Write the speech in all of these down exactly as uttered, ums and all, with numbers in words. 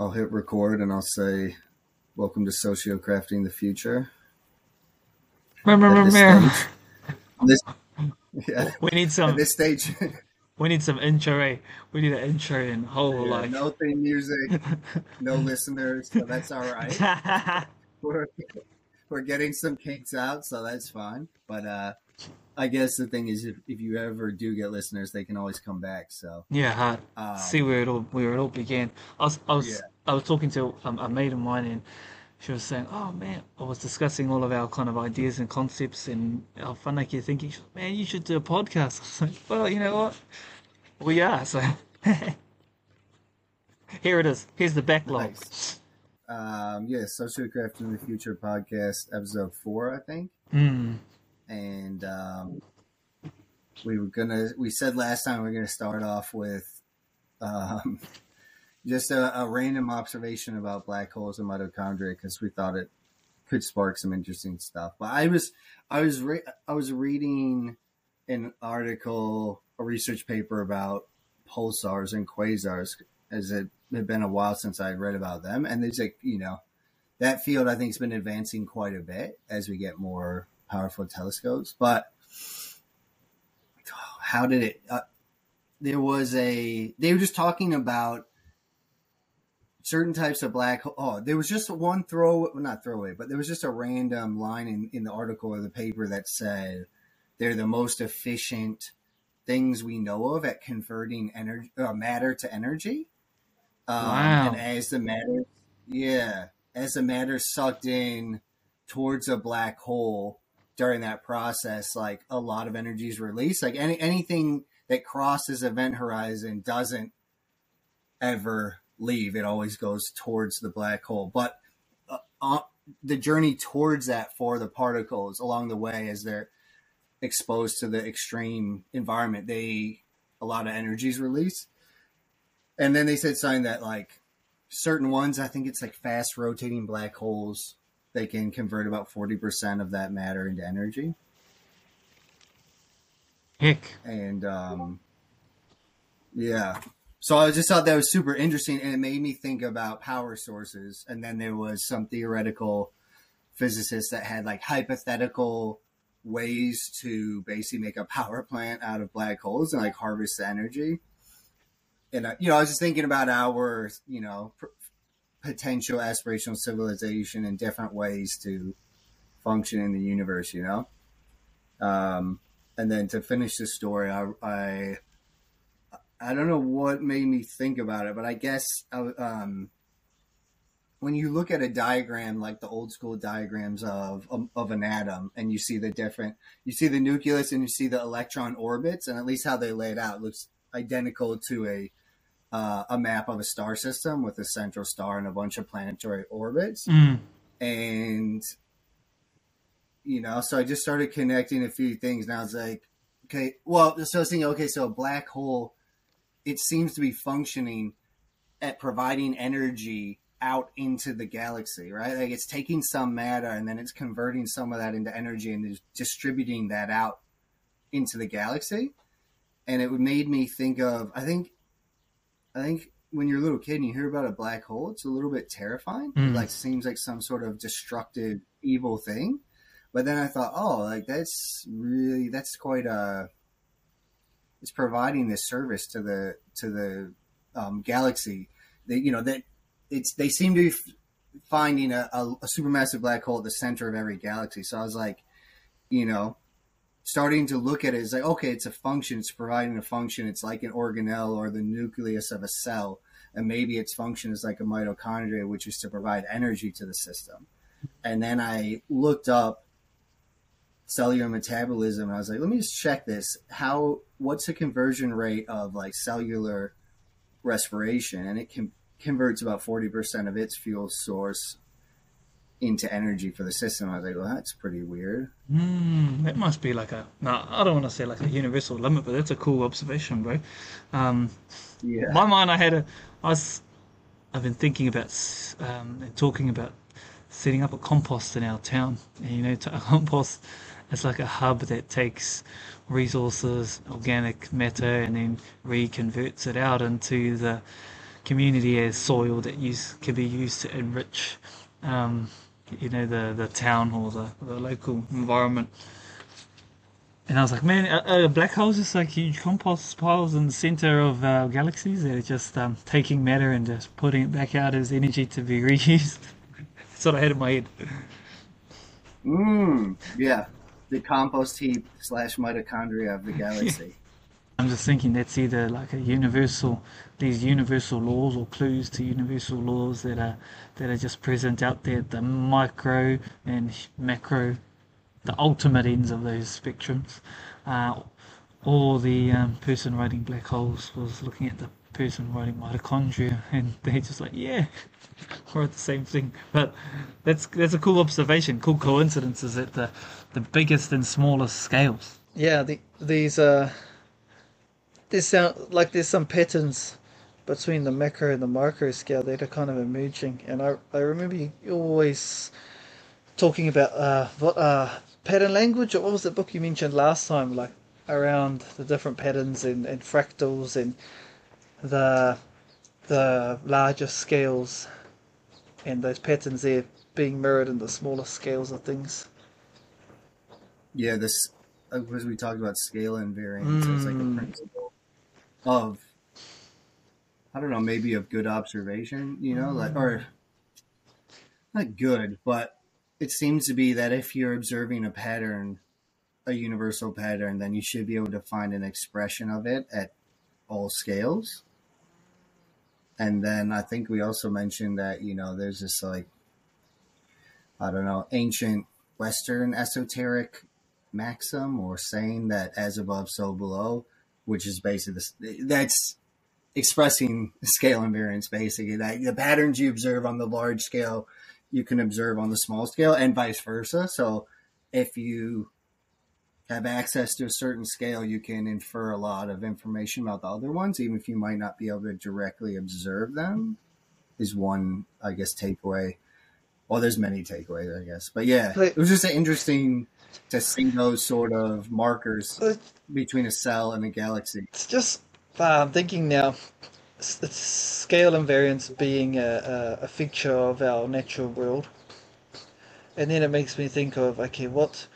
I'll hit record and I'll say, welcome to Sociocrafting the Future. Remember, stage, this, yeah, we need some. At this stage, we need some intro. We need an intro and whole yeah, like no theme music, no listeners, so that's all right. we're we're getting some kinks out, so that's fine. But uh, I guess the thing is, if, if you ever do get listeners, they can always come back. So yeah, uh, um, see where it all where it all began. I was I was yeah. I was talking to um, a mate of mine and. She was saying, oh man, I was discussing all of our kind of ideas and concepts and our whanake thinking, she was, man, you should do a podcast. I was like, well, you know what? We are, so here it is. Here's the backlog. Nice. Um, yeah, Sociocrafting the Future podcast, episode four, I think. Mm. And um, we were going to, we said last time we were going to start off with um, just a, a random observation about black holes and mitochondria because we thought it could spark some interesting stuff. But I was, I was, re- I was reading an article, a research paper about pulsars and quasars, as it had been a while since I had read about them. And there's like, you know, that field I think has been advancing quite a bit as we get more powerful telescopes. But how did it? Uh, there was a. They were just talking about. Certain types of black hole. Oh, there was just one throw, not throwaway, but there was just a random line in, in the article or the paper that said they're the most efficient things we know of at converting energy, uh, matter to energy. Um, wow. And as the matter, yeah, as the matter sucked in towards a black hole during that process, like a lot of energy is released. Like any anything that crosses event horizon doesn't ever leave, it always goes towards the black hole, but uh, uh, the journey towards that for the particles along the way as they're exposed to the extreme environment, they a lot of energy is released. And then they said something that like certain ones, I think it's like fast rotating black holes, they can convert about forty percent of that matter into energy. Heck. And um yeah So I just thought that was super interesting, and it made me think about power sources. And then there was some theoretical physicists that had like hypothetical ways to basically make a power plant out of black holes and like harvest the energy. And, uh, you know, I was just thinking about our, you know, pr- potential aspirational civilization and different ways to function in the universe, you know? Um, and then to finish the story, I... I I don't know what made me think about it, but I guess um, when you look at a diagram, like the old school diagrams of, of of an atom, and you see the different, you see the nucleus and you see the electron orbits, and at least how they lay it out looks identical to a uh, a map of a star system with a central star and a bunch of planetary orbits. Mm. And, you know, so I just started connecting a few things, and I was like, okay, well, so I was thinking, okay, so a black hole, it seems to be functioning at providing energy out into the galaxy, right? Like it's taking some matter and then it's converting some of that into energy and is distributing that out into the galaxy. And it made me think of, I think, I think when you're a little kid and you hear about a black hole, it's a little bit terrifying. Mm. It like seems like some sort of destructive, evil thing. But then I thought, oh, like that's really, that's quite a, it's providing this service to the to the um, galaxy. They, you know, that it's they seem to be f- finding a, a, a supermassive black hole at the center of every galaxy. So I was like, you know, starting to look at it as like, okay, it's a function. It's providing a function. It's like an organelle or the nucleus of a cell, and maybe its function is like a mitochondria, which is to provide energy to the system. And then I looked up cellular metabolism, and I was like, let me just check this. How what's the conversion rate of like cellular respiration? And it can converts about forty percent of its fuel source into energy for the system. I was like, well, that's pretty weird. Mm, that must be like a, no, I don't want to say like a universal limit, but that's a cool observation, bro. Um, yeah. In my mind, I had a, I was, I've been thinking about um, and talking about setting up a compost in our town. And, you know, to, a compost, it's like a hub that takes resources, organic matter, and then reconverts it out into the community as soil that use, can be used to enrich, um, you know, the, the town or the, the local environment. And I was like, man, a, a black hole is just like huge compost piles in the centre of uh, galaxies that are just um, taking matter and just putting it back out as energy to be reused. That's what I had in my head. Mmm, yeah. The compost heap slash mitochondria of the galaxy. I'm just thinking that's either like a universal, these universal laws or clues to universal laws that are that are just present out there at the micro and macro, the ultimate ends of those spectrums. Uh, or the um, person writing black holes was looking at the person writing mitochondria and they're just like, yeah, we're at the same thing. But that's that's a cool observation, cool coincidences at the the biggest and smallest scales. Yeah, the, these uh this sound like there's some patterns between the macro and the micro scale that are kind of emerging. And I I remember you always talking about uh what uh pattern language, or what was the book you mentioned last time, like around the different patterns and, and fractals and the the larger scales and those patterns there being mirrored in the smaller scales of things. Yeah, this because we talked about scale invariance mm. as like a principle of, I don't know, maybe of good observation, you know, mm. like, or not good, but it seems to be that if you're observing a pattern, a universal pattern, then you should be able to find an expression of it at all scales. And then I think we also mentioned that, you know, there's this like, I don't know, ancient Western esoteric maxim or saying that as above, so below, which is basically this, that's expressing scale invariance, basically, that the patterns you observe on the large scale, you can observe on the small scale and vice versa. So if you have access to a certain scale, you can infer a lot of information about the other ones, even if you might not be able to directly observe them, is one, I guess, takeaway. Well, there's many takeaways, I guess. But yeah, it was just interesting to see those sort of markers between a cell and a galaxy. It's just, uh, I'm thinking now, it's scale invariance being a, a feature of our natural world. And then it makes me think of, okay, what...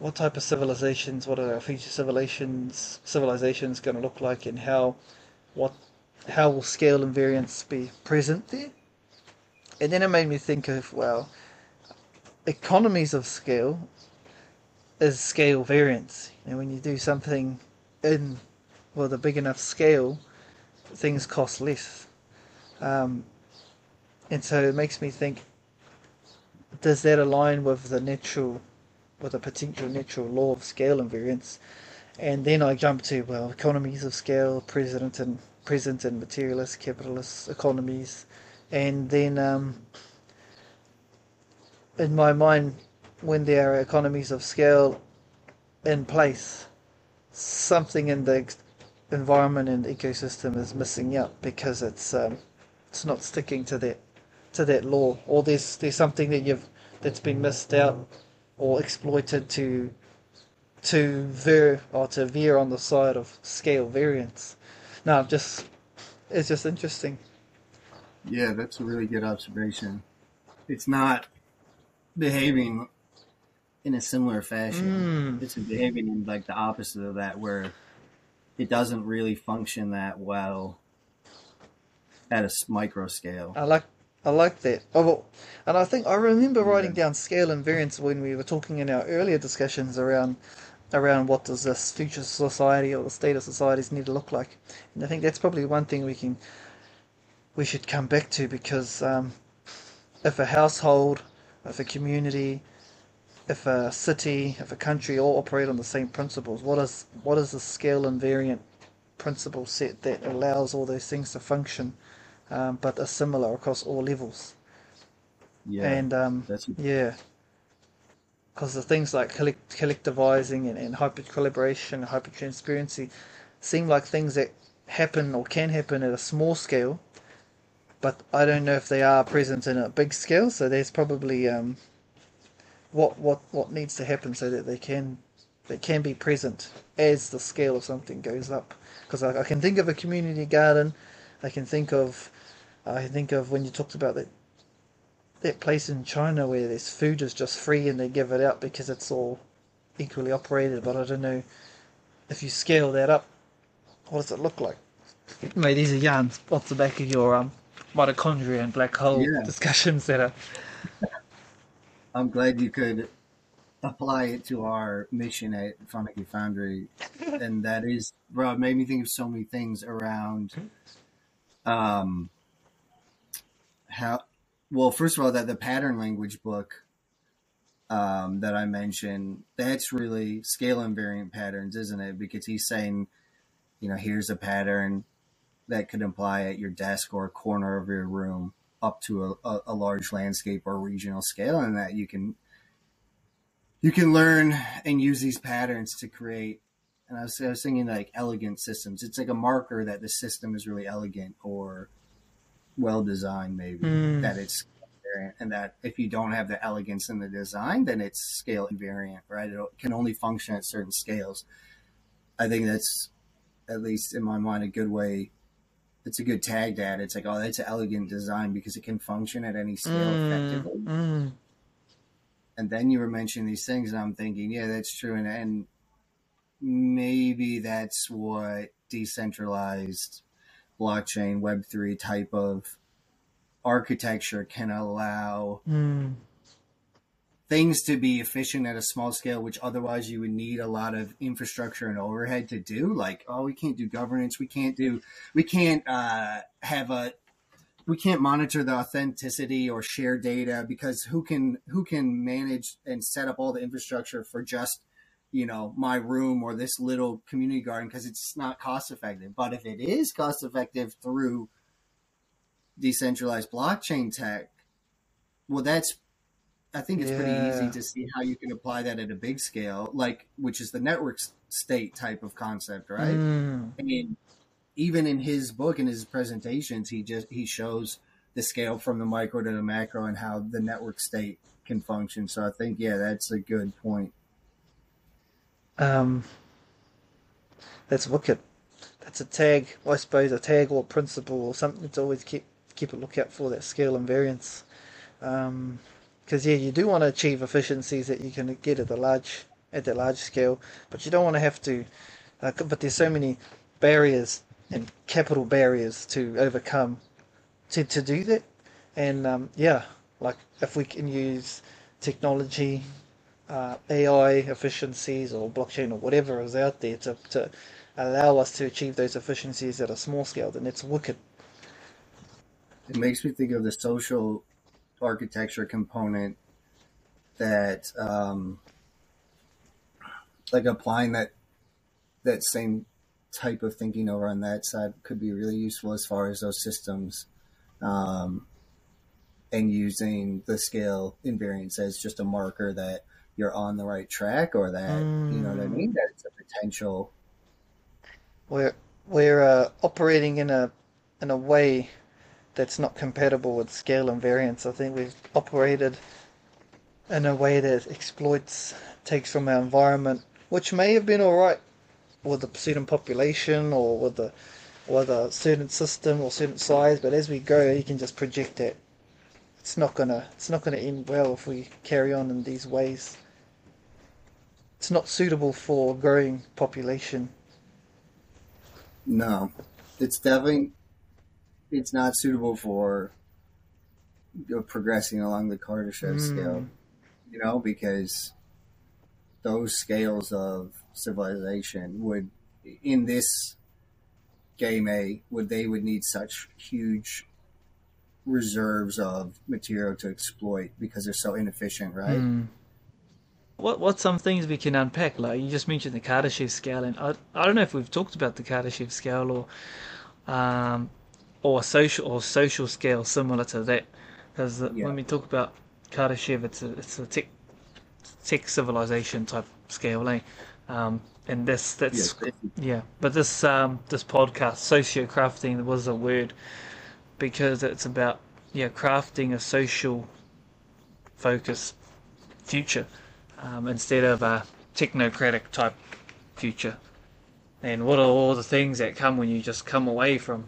what type of civilizations, what are our future civilizations, civilizations going to look like, and how, what, how will scale invariance be present there? And then it made me think of, well, economies of scale is scale variance. And when you do something in, well, the big enough scale, things cost less. Um, and so it makes me think, does that align with the natural... with a potential natural law of scale invariance? And then I jump to, well, economies of scale, present and present and materialist, capitalist economies. And then um, in my mind, when there are economies of scale in place, something in the environment and ecosystem is missing out because it's um, it's not sticking to that to that law, or there's there's something that you've that's been missed out or exploited to to veer or to veer on the side of scale variance. No, just it's just interesting. Yeah, that's a really good observation. It's not behaving in a similar fashion. Mm. It's behaving in like the opposite of that, where it doesn't really function that well at a micro scale. I like. I like that. Oh, well, and I think I remember writing down scale invariance when we were talking in our earlier discussions around around what does this future society or the state of societies need to look like. And I think that's probably one thing we can we should come back to, because um, if a household, if a community, if a city, if a country all operate on the same principles, what is what is the scale invariant principle set that allows all those things to function? Um, but are similar across all levels. Yeah, and um, that's yeah, because the things like collect collectivizing and, and hyper collaboration, hyper transparency, seem like things that happen or can happen at a small scale, but I don't know if they are present in a big scale. So there's probably um, what what what needs to happen so that they can they can be present as the scale of something goes up. Because I, I can think of a community garden I can think of, I think of when you talked about that that place in China where this food is just free and they give it out because it's all equally operated. But I don't know if you scale that up, what does it look like? Mate, these are yarns off the back of your um, mitochondria and black hole yeah. discussions that are. I'm glad you could apply it to our mission at Whanake Foundry. And that is, bro, it made me think of so many things around um, how, well, first of all, that the pattern language book um, that I mentioned, that's really scale invariant patterns, isn't it? Because he's saying, you know, here's a pattern that could imply at your desk or a corner of your room up to a, a large landscape or regional scale, and that you can you can learn and use these patterns to create. And I was, I was thinking like elegant systems. It's like a marker that the system is really elegant or well designed, maybe mm. that it's invariant, and that if you don't have the elegance in the design, then it's scale invariant, right? It can only function at certain scales. I think that's, at least in my mind, a good way. It's a good tag to add. It's like, oh, that's an elegant design because it can function at any scale mm, effectively. Mm. And then you were mentioning these things, and I'm thinking, yeah, that's true. And, and maybe that's what decentralized blockchain, Web three type of architecture can allow mm. things to be efficient at a small scale, which otherwise you would need a lot of infrastructure and overhead to do. Like, oh, we can't do governance. We can't do, we can't uh, have a, we can't monitor the authenticity or share data because who can, who can manage and set up all the infrastructure for just, you know, my room or this little community garden because it's not cost effective. But if it is cost effective through decentralized blockchain tech, well, that's, I think it's yeah. pretty easy to see how you can apply that at a big scale, like, which is the network state type of concept, right? Mm. I mean, even in his book, in his presentations, he just, he shows the scale from the micro to the macro and how the network state can function. So I think, yeah, that's a good point. Um, that's wicked. That's a tag, I suppose, a tag or a principle or something to always keep, keep a lookout for, that scale invariance. Um, Because yeah, you do want to achieve efficiencies that you can get at the large, at the large scale, but you don't want to have to. Uh, but there's so many barriers and capital barriers to overcome to, to do that. And um, yeah, like if we can use technology, uh, A I efficiencies, or blockchain, or whatever is out there to to allow us to achieve those efficiencies at a small scale, then it's wicked. It makes me think of the social architecture component that um like applying that that same type of thinking over on that side could be really useful as far as those systems um and using the scale invariance as just a marker that you're on the right track, or that mm. you know what I mean, that it's a potential. We're we're uh, operating in a in a way that's not compatible with scale invariance. I think we've operated in a way that exploits, takes from our environment, which may have been all right with a certain population or with a, with a certain system or certain size, but as we go, you can just project that. It's not gonna, it's not gonna end well if we carry on in these ways. It's not suitable for a growing population. No, it's definitely... it's not suitable for progressing along the Kardashev mm. scale, you know, because those scales of civilization would, in this game, a would they would need such huge reserves of material to exploit because they're so inefficient, right? Mm. What what's some things we can unpack? Like you just mentioned the Kardashev scale, and I I don't know if we've talked about the Kardashev scale or. Um, Or social, or social scale similar to that, because yeah. when we talk about Kardashev, it's a it's a tech tech civilization type scale, eh? Um, and this that's yes. yeah. But this um this podcast, sociocrafting, was a word because it's about yeah crafting a social focused future um, instead of a technocratic type future. And what are all the things that come when you just come away from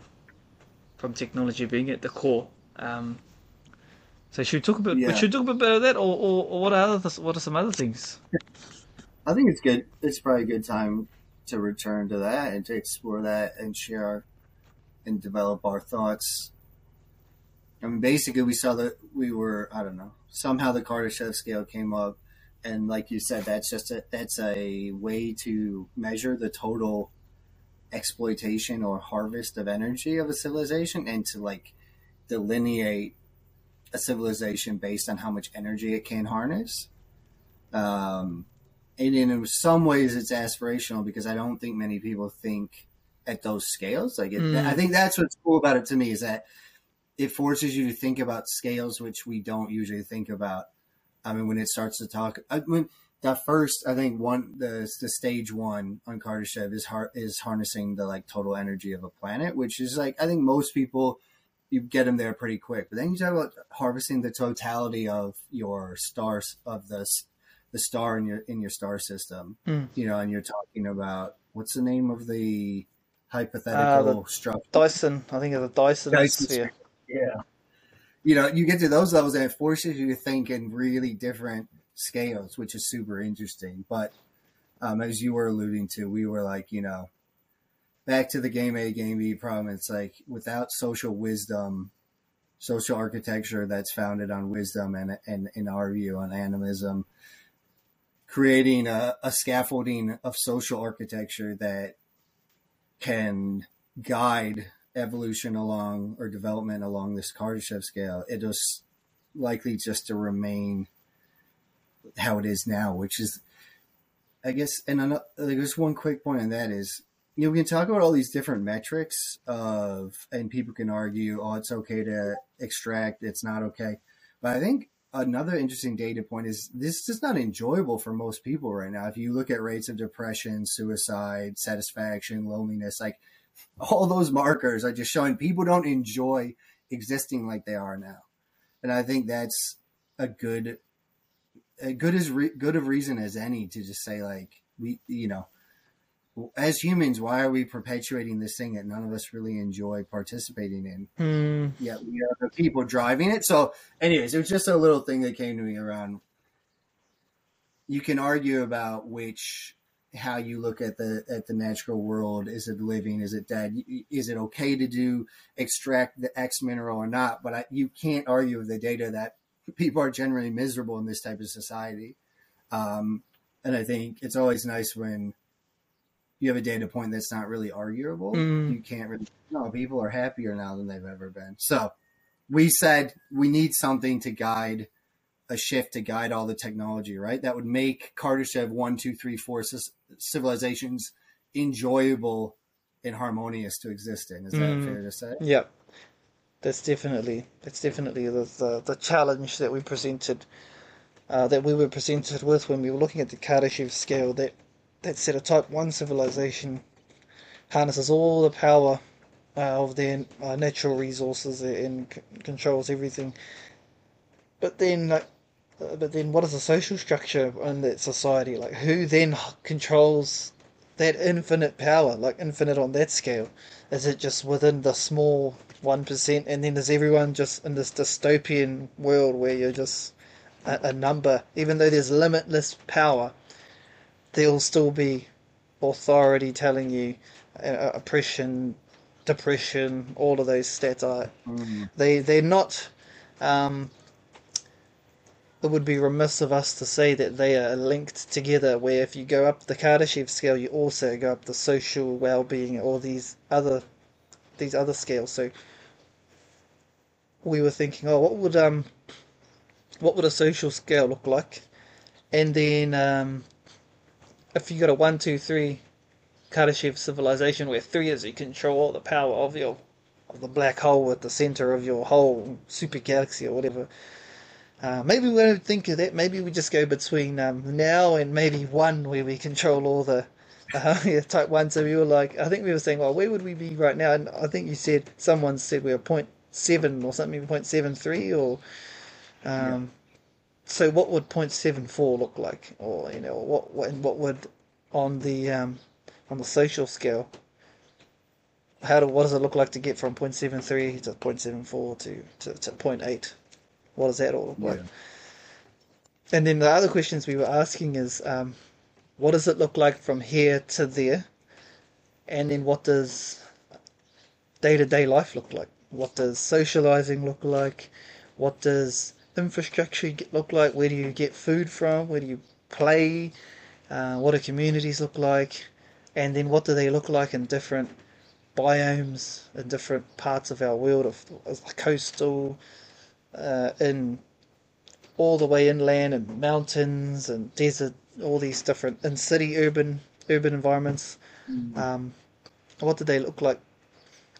from technology being at the core. Um, so should we talk a bit? Yeah. Should we talk a bit about that, or, or, or what are other, what are some other things? I think it's good. It's probably a good time to return to that and to explore that and share and develop our thoughts. I mean, basically, we saw that we were, I don't know, somehow the Kardashev scale came up. And like you said, that's just a, that's a way to measure the total exploitation or harvest of energy of a civilization, and to like delineate a civilization based on how much energy it can harness. Um, and in some ways it's aspirational, because I don't think many people think at those scales. Like it, mm. I think that's what's cool about it to me, is that it forces you to think about scales which we don't usually think about. I mean, when it starts to talk, I mean, the first, I think one, the, the stage one on Kardashev is har- is harnessing the like total energy of a planet, which is like, I think most people, you get them there pretty quick. But then you talk about harvesting the totality of your stars, of the the star in your in your star system, mm. you know, and you're talking about, what's the name of the hypothetical uh, the structure? Dyson, I think it's a Dyson, Dyson sphere. Yeah. You know, you get to those levels and it forces you to think in really different scales, which is super interesting. But um, as you were alluding to, we were like, you know, back to the game A, game B problem. It's like, without social wisdom, social architecture that's founded on wisdom and, and in our view, on animism, creating a, a scaffolding of social architecture that can guide evolution along, or development along, this Kardashev scale, it was likely just to remain how it is now, which is, I guess, and I know, like, just one quick point on that is, you know, we can talk about all these different metrics of, and people can argue, oh, it's okay to extract, it's not okay. But I think another interesting data point is this is not enjoyable for most people right now. If you look at rates of depression, suicide, satisfaction, loneliness, like, all those markers are just showing people don't enjoy existing like they are now. And I think that's a good, a good as re, good of reason as any to just say, like, we, you know, as humans, why are we perpetuating this thing that none of us really enjoy participating in? Mm. Yeah. We are the people driving it. So anyways, it was just a little thing that came to me around. You can argue about which, how you look at the at the natural world. Is it living? Is it dead? Is it okay to do extract the X mineral or not? But I, you can't argue with the data that people are generally miserable in this type of society. Um, and I think it's always nice when you have a data point that's not really arguable. Mm. You can't really, no, people are happier now than they've ever been. So we said we need something to guide a shift, to guide all the technology, right? That would make Kardashev one, two, three, four civilizations enjoyable and harmonious to exist in. Is that mm. fair to say? Yeah, that's definitely that's definitely the the, the challenge that we presented, uh, that we were presented with when we were looking at the Kardashev scale. That that set of type one civilization harnesses all the power uh, of their uh, natural resources and c- controls everything. But then, like, but then, what is the social structure in that society? Like, who then controls that infinite power? Like, infinite on that scale? Is it just within the small one percent? And then is everyone just in this dystopian world where you're just a, a number? Even though there's limitless power, there'll still be authority telling you uh, oppression, depression, all of those stats are. Mm. They they're not. Um, It would be remiss of us to say that they are linked together, where if you go up the Kardashev scale, you also go up the social well-being, or these other these other scales. So we were thinking, oh, what would um what would a social scale look like? And then um, if you got a one, two, three Kardashev civilization, where three is you control all the power of your of the black hole at the center of your whole super galaxy or whatever. Uh, maybe we don't think of that. Maybe we just go between um, now and maybe one, where we control all the uh, yeah, type one. So we were like, I think we were saying, well, where would we be right now? And I think you said, someone said we were zero point seven or something, zero point seven three or um, yeah. So what would zero point seven four look like, or you know, what what, what would on the um, on the social scale? how do, what does it look like to get from zero point seven three to zero point seven four to, to, to zero point eight? What does that all look like? Yeah. And then the other questions we were asking is, um, what does it look like from here to there? And then what does day-to-day life look like? What does socializing look like? What does infrastructure look like? Where do you get food from? Where do you play? Uh, what do communities look like? And then what do they look like in different biomes, in different parts of our world, of, of coastal, uh, in all the way inland, and mountains and desert, all these different, in city, urban, urban environments. Mm-hmm. Um, what do they look like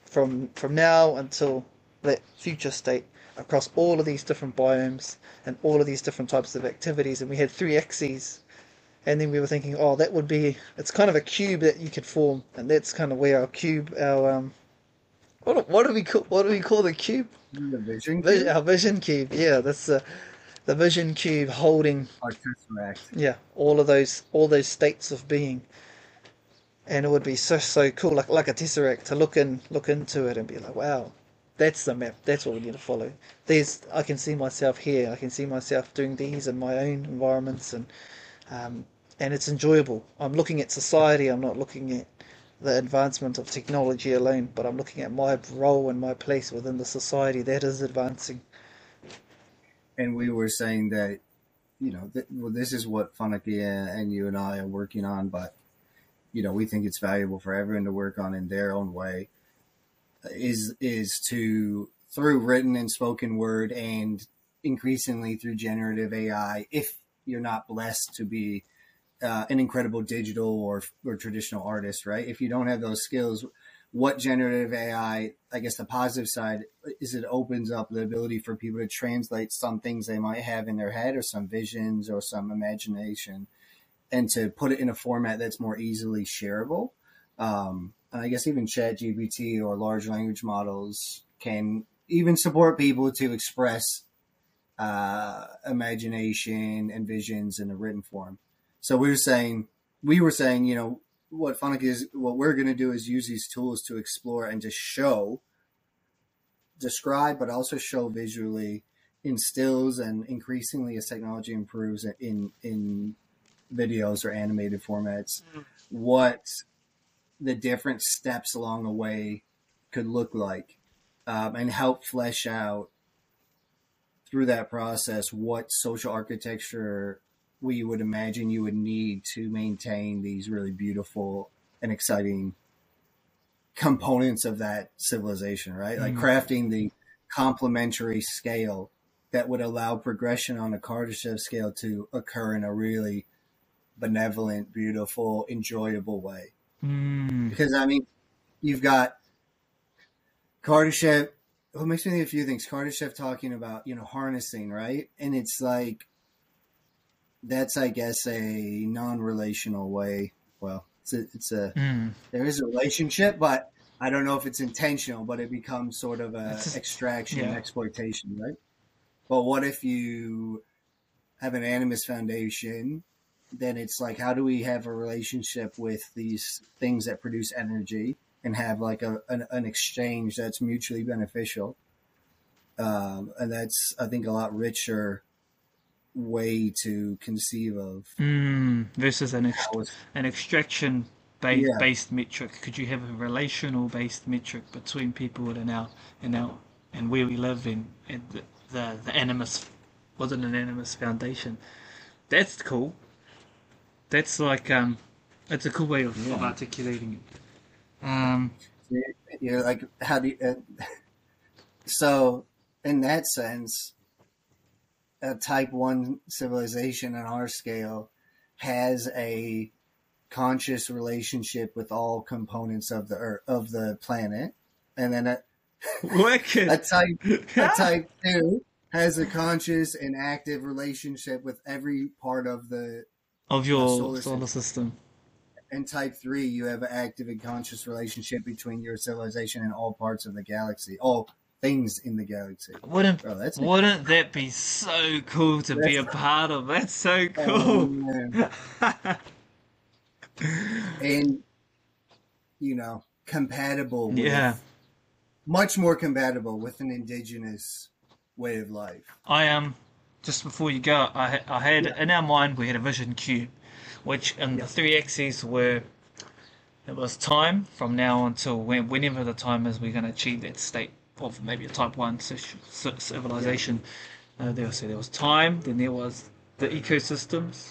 from from now until that future state, across all of these different biomes and all of these different types of activities? And we had three axes. And then we were thinking, oh, that would be, it's kind of a cube that you could form, and that's kind of where our cube, our um, what what do we call what do we call the cube? The vision cube. Vision, our vision cube. Yeah, that's uh, the vision cube holding. Our tesseract. Yeah, all of those, all those states of being, and it would be so so cool, like like a tesseract, to look in, look into it, and be like, wow, that's the map. That's what we need to follow. There's, I can see myself here. I can see myself doing these in my own environments, and um. And it's enjoyable. I'm looking at society. I'm not looking at the advancement of technology alone, but I'm looking at my role and my place within the society that is advancing. And we were saying that, you know, th- well, this is what Whanake and you and I are working on, but, you know, we think it's valuable for everyone to work on in their own way, is is to, through written and spoken word and increasingly through generative A I, if you're not blessed to be Uh, an incredible digital or or traditional artist, right? If you don't have those skills, what generative A I, I guess the positive side is it opens up the ability for people to translate some things they might have in their head or some visions or some imagination and to put it in a format that's more easily shareable. Um, and I guess even Chat G P T or large language models can even support people to express uh, imagination and visions in a written form. So we were saying, we were saying, you know, what Whanake is, what we're going to do is use these tools to explore and to show, describe, but also show visually, instills, and increasingly as technology improves in in videos or animated formats, what the different steps along the way could look like, um, and help flesh out through that process what social architecture we would imagine you would need to maintain these really beautiful and exciting components of that civilization, right? Mm-hmm. Like crafting the complementary scale that would allow progression on a Kardashev scale to occur in a really benevolent, beautiful, enjoyable way. Mm. Because, I mean, you've got Kardashev, what makes me think of a few things, Kardashev talking about, you know, harnessing, right? And it's like, that's, I guess, a non-relational way. Well, it's a, it's a mm. there is a relationship, but I don't know if it's intentional, but it becomes sort of a just, extraction yeah. and exploitation, right? But what if you have an animist foundation? Then it's like, how do we have a relationship with these things that produce energy and have like a an, an exchange that's mutually beneficial? Um, and that's, I think, a lot richer way to conceive of mm, versus an ex- was, an extraction ba- yeah. based metric. Could you have a relational based metric between people and our and our and where we live and, and the, the the animus wasn't an animus foundation? That's cool. That's like um, it's a cool way of, yeah. of articulating it. Um, yeah, you know, like how do you, uh, so in that sense, a type one civilization on our scale has a conscious relationship with all components of the earth, of the planet. And then a, a type, a type two has a conscious and active relationship with every part of the, of your uh, solar, solar system. system. And type three, you have an active and conscious relationship between your civilization and all parts of the galaxy. All things in the galaxy. Wouldn't Bro, that's wouldn't that be so cool to that's, be a part of? That's so cool. Um, and you know, compatible with, yeah. much more compatible with an indigenous way of life. I um, just before you go, I, I had yeah. in our mind we had a vision cube, which in yeah. the three axes were, it was time from now until when, whenever the time is we're going to achieve that state of maybe a type one civilization. Yeah. Uh, there was, so there was time, then there was the ecosystems,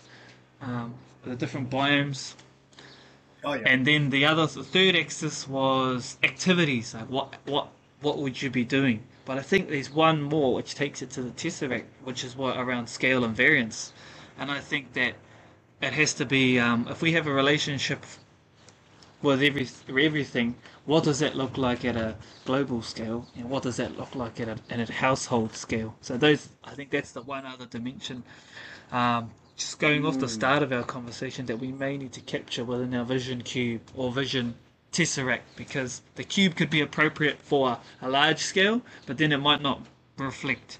um, the different biomes. Oh, yeah. And then the other, the third axis was activities. Like what, what, what would you be doing? But I think there's one more which takes it to the tesseract, which is what around scale and variance. And I think that it has to be um, if we have a relationship with every everything, what does that look like at a global scale, and what does that look like at a, at a household scale? So those, I think that's the one other dimension. Um, Just going off the start of our conversation, that we may need to capture within our vision cube or vision tesseract, because the cube could be appropriate for a large scale, but then it might not reflect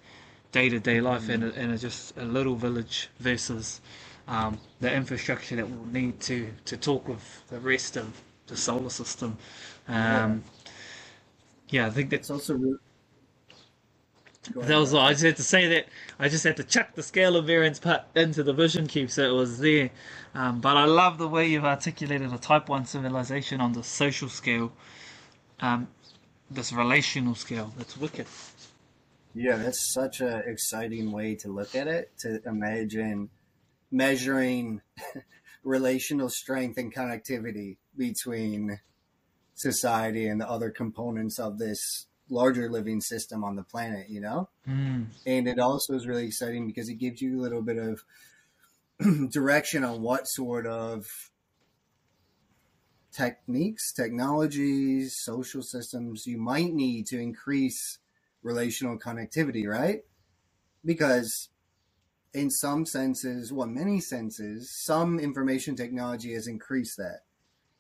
day-to-day life in, a, in a just a little village versus um, the infrastructure that we'll need to, to talk with the rest of the solar system. Um, yeah, I think that's also really... That was all. I just had to say that I just had to chuck the scale of variance part into the vision cube, so it was there. Um, but I love the way you've articulated a type one civilization on the social scale, um, this relational scale. That's wicked. Yeah, that's such an exciting way to look at it, to imagine measuring relational strength and connectivity between society and the other components of this larger living system on the planet, you know? Mm. And it also is really exciting because it gives you a little bit of direction on what sort of techniques, technologies, social systems you might need to increase relational connectivity, right? Because in some senses, well, many senses, some information technology has increased that.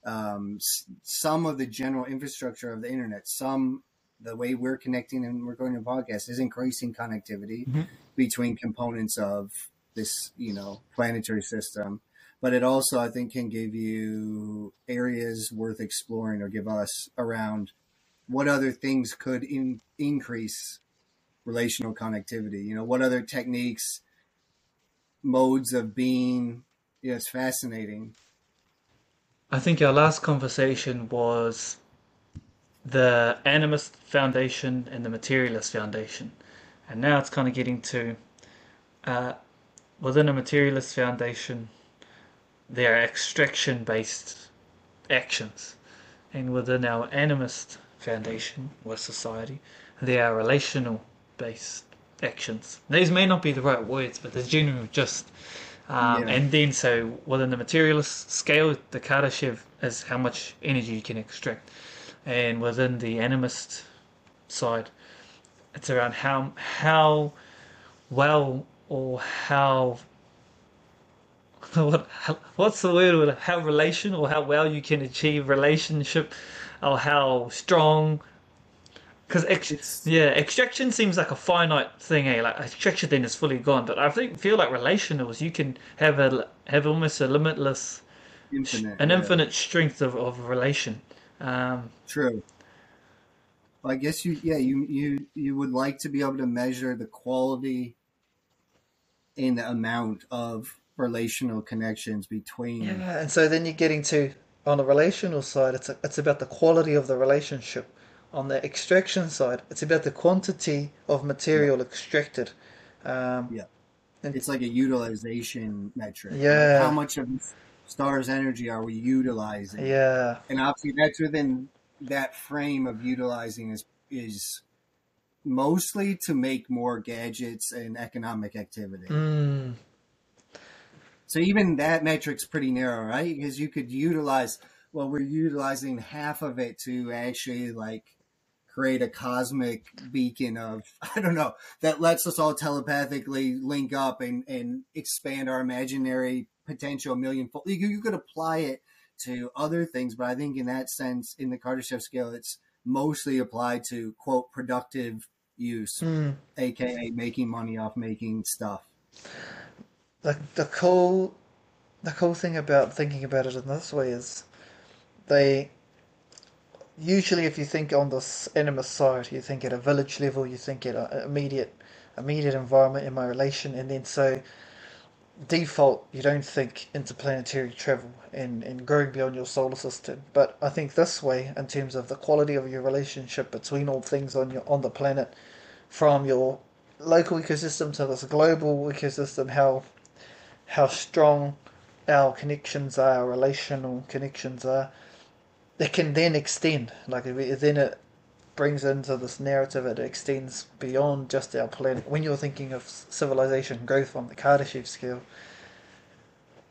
Um, some of the general infrastructure of the internet, some the way we're connecting and recording a podcast is increasing connectivity mm-hmm. between components of this, you know, planetary system. But it also, I think, can give you areas worth exploring or give us around what other things could in, increase relational connectivity. You know, what other techniques, modes of being. Yeah, it's fascinating. I think our last conversation was the animist foundation and the materialist foundation, and now it's kind of getting to uh, within a materialist foundation there are extraction based actions, and within our animist foundation with society there are relational based actions. These may not be the right words, but the general gist. Um, yeah. And then so within the materialist scale, the Kardashev is how much energy you can extract. And within the animist side, it's around how how well or how what what's the word? How relation or how well you can achieve relationship, or how strong. Because ex- yeah, extraction seems like a finite thing. Eh? Like extraction then is fully gone. But I think feel like relationals, you can have a have almost a limitless, infinite, an yeah. infinite strength of of relation. Um, True. I guess you, yeah, you, you, you would like to be able to measure the quality and the amount of relational connections between. Yeah, and so then you're getting to, on the relational side, it's a, it's about the quality of the relationship. On the extraction side, it's about the quantity of material yeah. extracted. Um, yeah, and it's like a utilization metric. Yeah, like how much of this star's energy are we utilizing? Yeah. And obviously that's within that frame of utilizing is is mostly to make more gadgets and economic activity. Mm. So even that metric's pretty narrow, right? Because you could utilize, well, we're utilizing half of it to actually like create a cosmic beacon of, I don't know, that lets us all telepathically link up and, and expand our imaginary potential million fold. You, you could apply it to other things, but I think in that sense, in the Kardashev scale, it's mostly applied to, quote, productive use, mm. aka making money off making stuff. Like the cool, the cool thing about thinking about it in this way is they usually if you think on this animist side, you think at a village level, you think at an immediate, immediate environment in my relation, and then so default, you don't think interplanetary travel and, and growing beyond your solar system. But I think this way, in terms of the quality of your relationship between all things on your on the planet, from your local ecosystem to this global ecosystem, how how strong our connections are, our relational connections are, it can then extend. Like it, then it brings into this narrative, it extends beyond just our planet. When you're thinking of civilization growth on the Kardashev scale,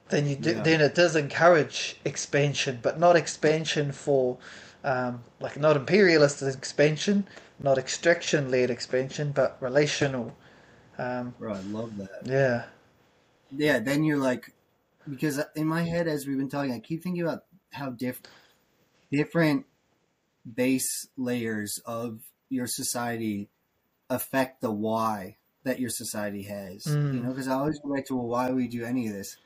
then you do, yeah. then it does encourage expansion, but not expansion for um, like not imperialist expansion, not extraction-led expansion, but relational. Um, Bro, I love that. Yeah. Yeah, then you're like, because in my head, as we've been talking, I keep thinking about how diff- different base layers of your society affect the why that your society has. Mm. You know, because I always go back to, well, why we do any of this?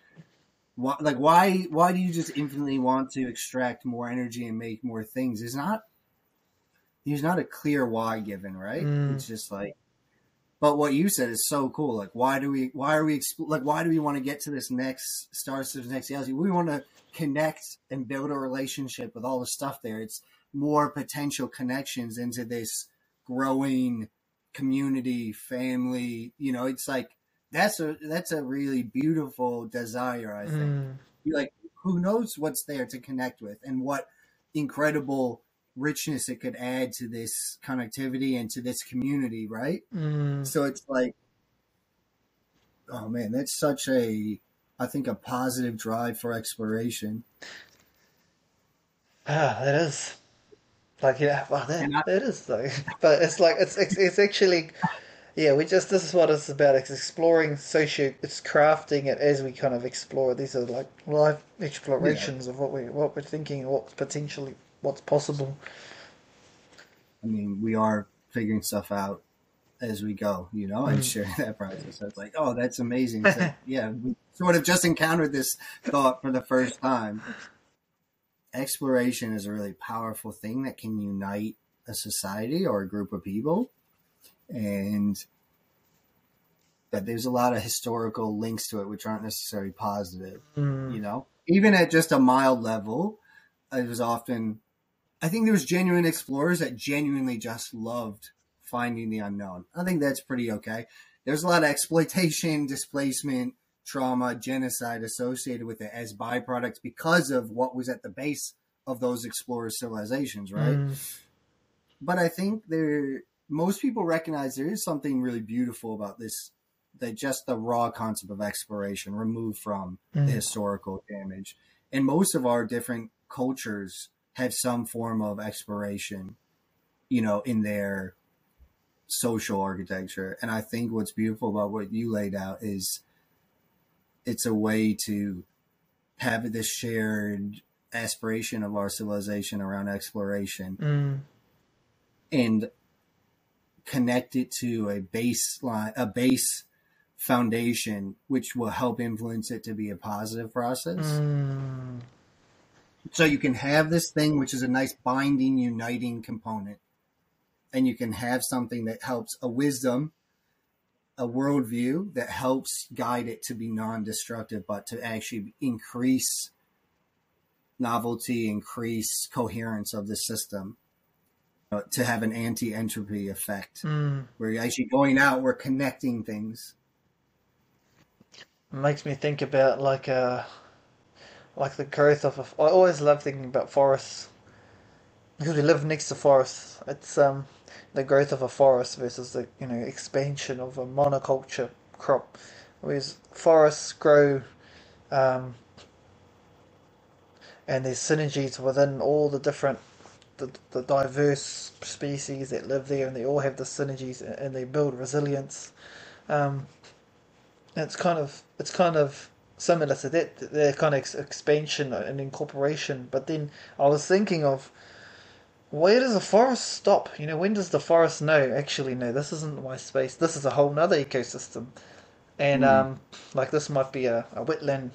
Why, like, why, why do you just infinitely want to extract more energy and make more things? It's not... There's not a clear why given, right? Mm. It's just like, but what you said is so cool. Like, why do we, why are we, like, why do we want to get to this next star system, next galaxy? We want to connect and build a relationship with all the stuff there. It's more potential connections into this growing community, family. You know, it's like, that's a, that's a really beautiful desire, I think. Mm. You're like, who knows what's there to connect with and what incredible richness it could add to this connectivity and to this community, right? Mm. So it's like, oh man, that's such a, I think, a positive drive for exploration. Ah, that is. Like, yeah, well, that, I, that is though. But it's like, it's, it's it's actually, yeah, we just, this is what it's about. It's exploring socio, it's crafting it as we kind of explore. These are like live explorations yeah. of what, we, what we're thinking and what's potentially what's possible. I mean, we are figuring stuff out as we go, you know, and mm. sharing that process. It's like, oh, that's amazing. So, yeah, we sort of just encountered this thought for the first time. Exploration is a really powerful thing that can unite a society or a group of people. And but there's a lot of historical links to it, which aren't necessarily positive, mm. you know, even at just a mild level. It was often, I think there was genuine explorers that genuinely just loved finding the unknown. I think that's pretty okay. There's a lot of exploitation, displacement, trauma, genocide associated with it as byproducts because of what was at the base of those explorer civilizations, right? Mm. But I think there, most people recognize there is something really beautiful about this, that just the raw concept of exploration removed from mm. the historical damage. And most of our different cultures have some form of exploration, you know, in their social architecture. And I think what's beautiful about what you laid out is it's a way to have this shared aspiration of our civilization around exploration mm. and connect it to a baseline, a base foundation, which will help influence it to be a positive process. Mm. So you can have this thing, which is a nice binding, uniting component, and you can have something that helps a wisdom, a worldview that helps guide it to be non-destructive, but to actually increase novelty, increase coherence of the system, uh, to have an anti-entropy effect. Mm. We're actually going out, we're connecting things. It makes me think about like a... like the growth of a, I always love thinking about forests because we live next to forests. It's um the growth of a forest versus the you know expansion of a monoculture crop, whereas forests grow, um, and there's synergies within all the different the, the diverse species that live there, and they all have the synergies and they build resilience. Um, it's kind of it's kind of similar to that, their kind of ex- expansion and incorporation. But then I was thinking of, where does a forest stop? You know, when does the forest know, actually, no, this isn't my space, this is a whole nother ecosystem. And mm. um, like this might be a, a wetland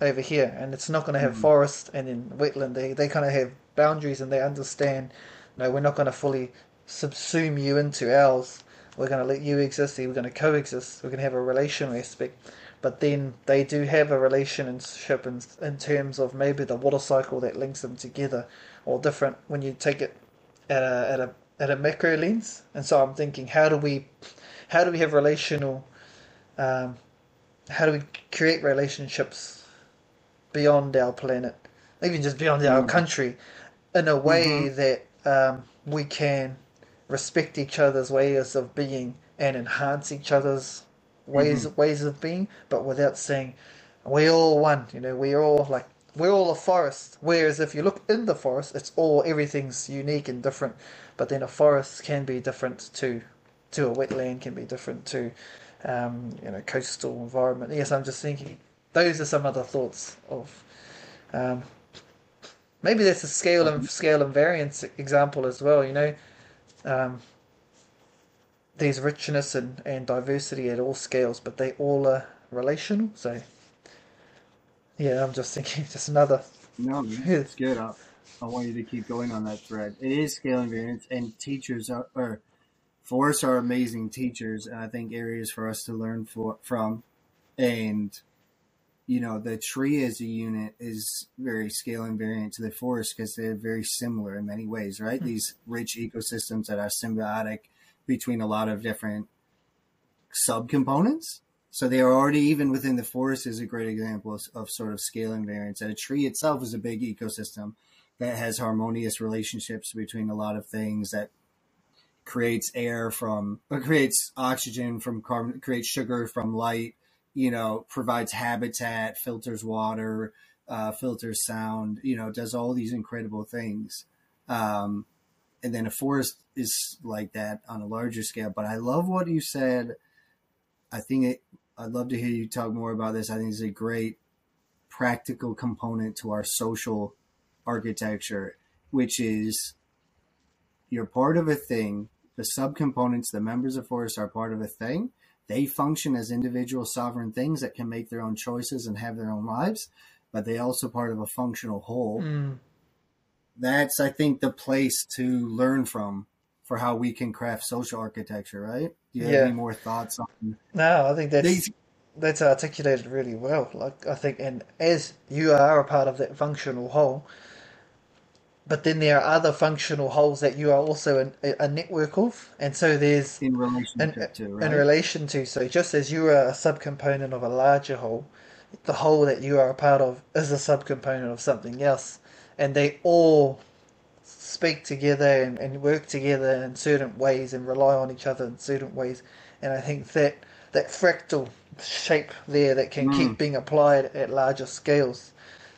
over here, and it's not going to have mm. forest and then wetland. They they kind of have boundaries, and they understand, no, we're not going to fully subsume you into ours. We're going to let you exist here. We're going to coexist. We're going to have a relational aspect. But then they do have a relationship in, in terms of maybe the water cycle that links them together, or different when you take it at a at a at a macro lens. And so I'm thinking, how do we how do we have relational um, how do we create relationships beyond our planet, even just beyond mm. our country, in a way mm-hmm. that um, we can respect each other's ways of being and enhance each other's ways mm-hmm. ways of being, but without saying we're all one. You know, we're all like we're all a forest. Whereas if you look in the forest, it's all everything's unique and different. But then a forest can be different to to a wetland, can be different to um, you know coastal environment. Yes, I'm just thinking those are some other thoughts of. Um, maybe that's a scale and scale and variance example as well. You know. Um, There's richness and, and diversity at all scales, but they all are relational. So, yeah, I'm just thinking just another. No, man, it's good. I, I want you to keep going on that thread. It is scale and variance, and teachers are, or forests are amazing teachers, and I think areas for us to learn for, from. And, you know, the tree as a unit is very scale and variant to the forest because they're very similar in many ways, right? Mm-hmm. These rich ecosystems that are symbiotic between a lot of different subcomponents. So they are already, even within the forest, is a great example of, of sort of scale and variance. And a tree itself is a big ecosystem that has harmonious relationships between a lot of things, that creates air from, or creates oxygen from carbon, creates sugar from light, you know, provides habitat, filters water, uh, filters sound, you know, does all these incredible things. Um, And then a forest is like that on a larger scale. But I love what you said. I think it, I'd love to hear you talk more about this. I think it's a great practical component to our social architecture, which is you're part of a thing. The subcomponents, the members of forests, are part of a thing. They function as individual sovereign things that can make their own choices and have their own lives, but they also part of a functional whole. Mm. That's, I think, the place to learn from for how we can craft social architecture, right? Do you have yeah. any more thoughts on? No, I think that's these... that's articulated really well. Like I think, and as you are a part of that functional whole, but then there are other functional wholes that you are also in, a, a network of, and so there's in relation in, to, right? in relation to. So just as you are a subcomponent of a larger whole, the whole that you are a part of is a subcomponent of something else. And they all speak together and, and work together in certain ways and rely on each other in certain ways. And I think that that fractal shape there that can mm. keep being applied at larger scales.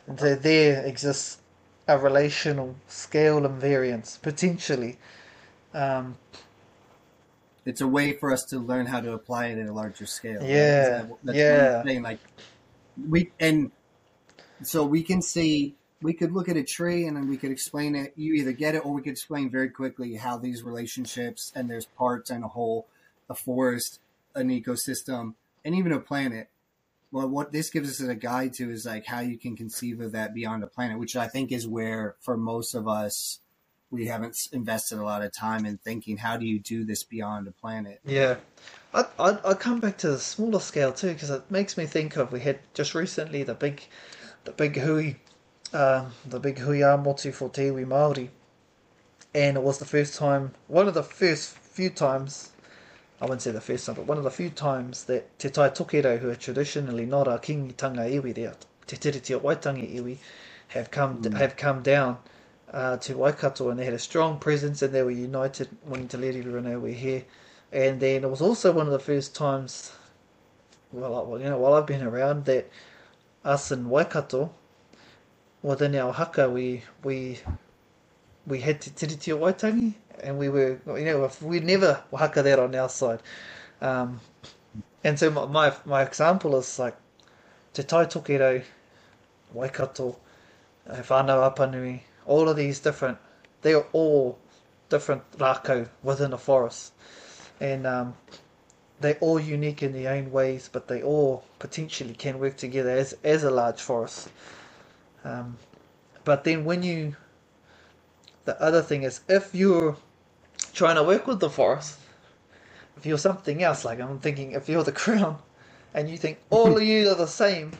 And so there exists a relational scale and variance, potentially. Um, it's a way for us to learn how to apply it at a larger scale. Yeah, right? That's yeah. What I'm like, we, and so we can see... We could look at a tree and then we could explain it. You either get it or we could explain very quickly how these relationships, and there's parts and a whole, a forest, an ecosystem, and even a planet. Well, what this gives us as a guide to is like how you can conceive of that beyond a planet, which I think is where for most of us, we haven't invested a lot of time in thinking, how do you do this beyond a planet? Yeah. I, I, I come back to the smaller scale too, because it makes me think of, we had just recently the big, the big hui, Uh, the big hui a motu for Te Iwi Māori, and it was the first time, one of the first few times, I wouldn't say the first time, but one of the few times that Te Tai Tokerau, who are traditionally not our kingitanga iwi, they are Te Tiriti o Waitangi iwi, have come mm. have come down uh, to Waikato, and they had a strong presence, and they were united, wanting to let everyone know we're here. And then it was also one of the first times, well, you know, while I've been around, that us in Waikato, within our haka, we we we had Te Tiriti o Waitangi, and we were, you know, we never haka that on our side. Um, and so my, my my example is like Te Tai Tokerau, Waikato, He Whanau Apanui, all of these different, they are all different rākau within a forest. And um, they're all unique in their own ways, but they all potentially can work together as, as a large forest. Um, but then when you, the other thing is, if you're trying to work with the forest, if you're something else, like I'm thinking, if you're the crown, and you think all of you are the same,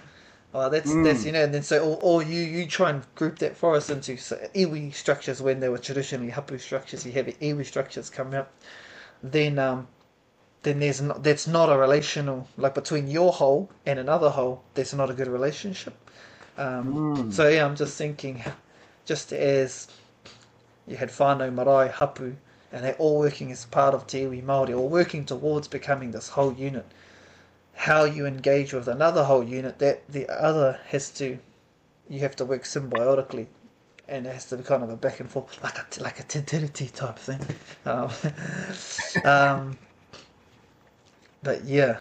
well, that's, mm. that's you know, and then so all, all you, you try and group that forest into so, iwi structures when they were traditionally hapu structures, you have iwi structures come up, then, um, then there's not, that's not a relational, like between your whole and another whole, that's not a good relationship. Um, mm. So yeah, I'm just thinking, just as you had whānau, marae, hapu, and they're all working as part of te iwi Māori, or working towards becoming this whole unit. How you engage with another whole unit, that the other has to, you have to work symbiotically, and it has to be kind of a back and forth, like a, like a te tiriti type thing. Um, um, but yeah,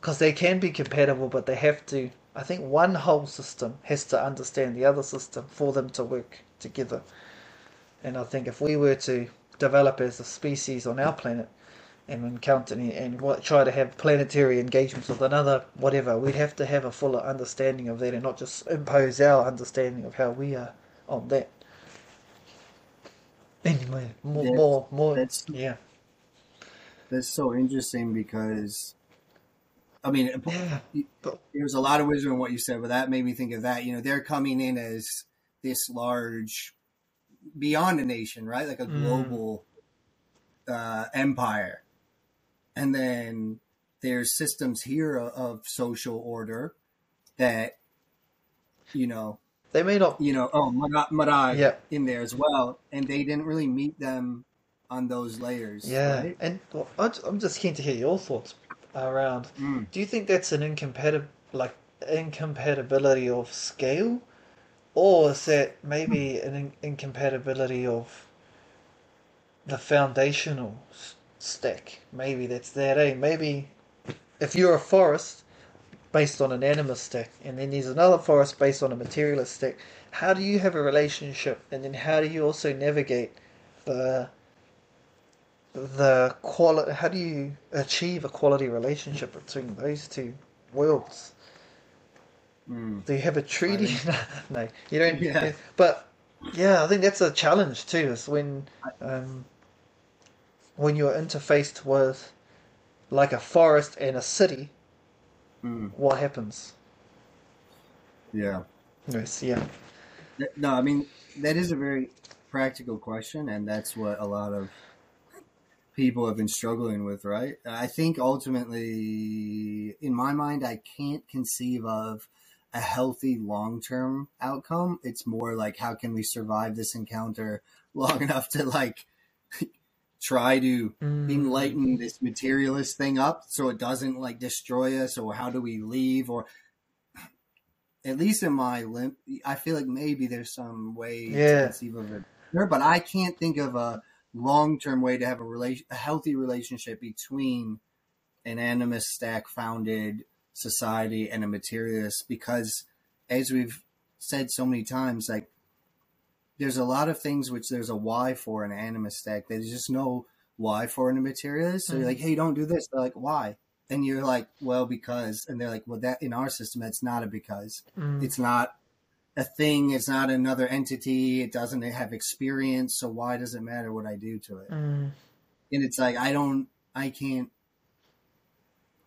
because they can be compatible, but they have to, I think one whole system has to understand the other system for them to work together. And I think if we were to develop as a species on our planet and encounter and, and what, try to have planetary engagements with another, whatever, we'd have to have a fuller understanding of that and not just impose our understanding of how we are on that. Anyway, more, that's, more, more. That's, yeah. That's so interesting because, I mean, yeah, there's a lot of wisdom in what you said, but that made me think of that. You know, they're coming in as this large, beyond a nation, right? Like a global mm. uh, empire. And then there's systems here of, of social order that, you know, they made up, you know, oh, Marae yeah. in there as well. And they didn't really meet them on those layers. Yeah. Right? And well, I'm just keen to hear your thoughts around, mm. do you think that's an incompatib- like incompatibility of scale? Or is that maybe an in- incompatibility of the foundational s- stack? Maybe that's that, eh? Maybe if you're a forest based on an animist stack and then there's another forest based on a materialist stack, how do you have a relationship? And then how do you also navigate the, the quali- how do you achieve a quality relationship between those two worlds? Do you have a treaty? No, you don't. Yeah. But yeah, I think that's a challenge too. Is when um, when you're interfaced with like a forest and a city, mm. what happens? Yeah. Yes. Yeah. No, I mean that is a very practical question, and that's what a lot of people have been struggling with, right? I think ultimately, in my mind, I can't conceive of a healthy long-term outcome. It's more like, how can we survive this encounter long enough to like try to mm. enlighten this materialist thing up so it doesn't like destroy us, or how do we leave? Or at least in my limp, I feel like maybe there's some way yeah. to conceive of it, but I can't think of a long-term way to have a relation, a healthy relationship between an animist stack founded society and a materialist, because as we've said so many times, like there's a lot of things which there's a why for an animist stack, there's just no why for an materialist. So mm-hmm. you're like, hey, don't do this. They're like, why? And you're like, well, because. And they're like, well, that in our system, that's not a because. Mm-hmm. It's not a thing, it's not another entity, it doesn't have experience, so why does it matter what I do to it? Mm-hmm. And it's like, I don't, I can't,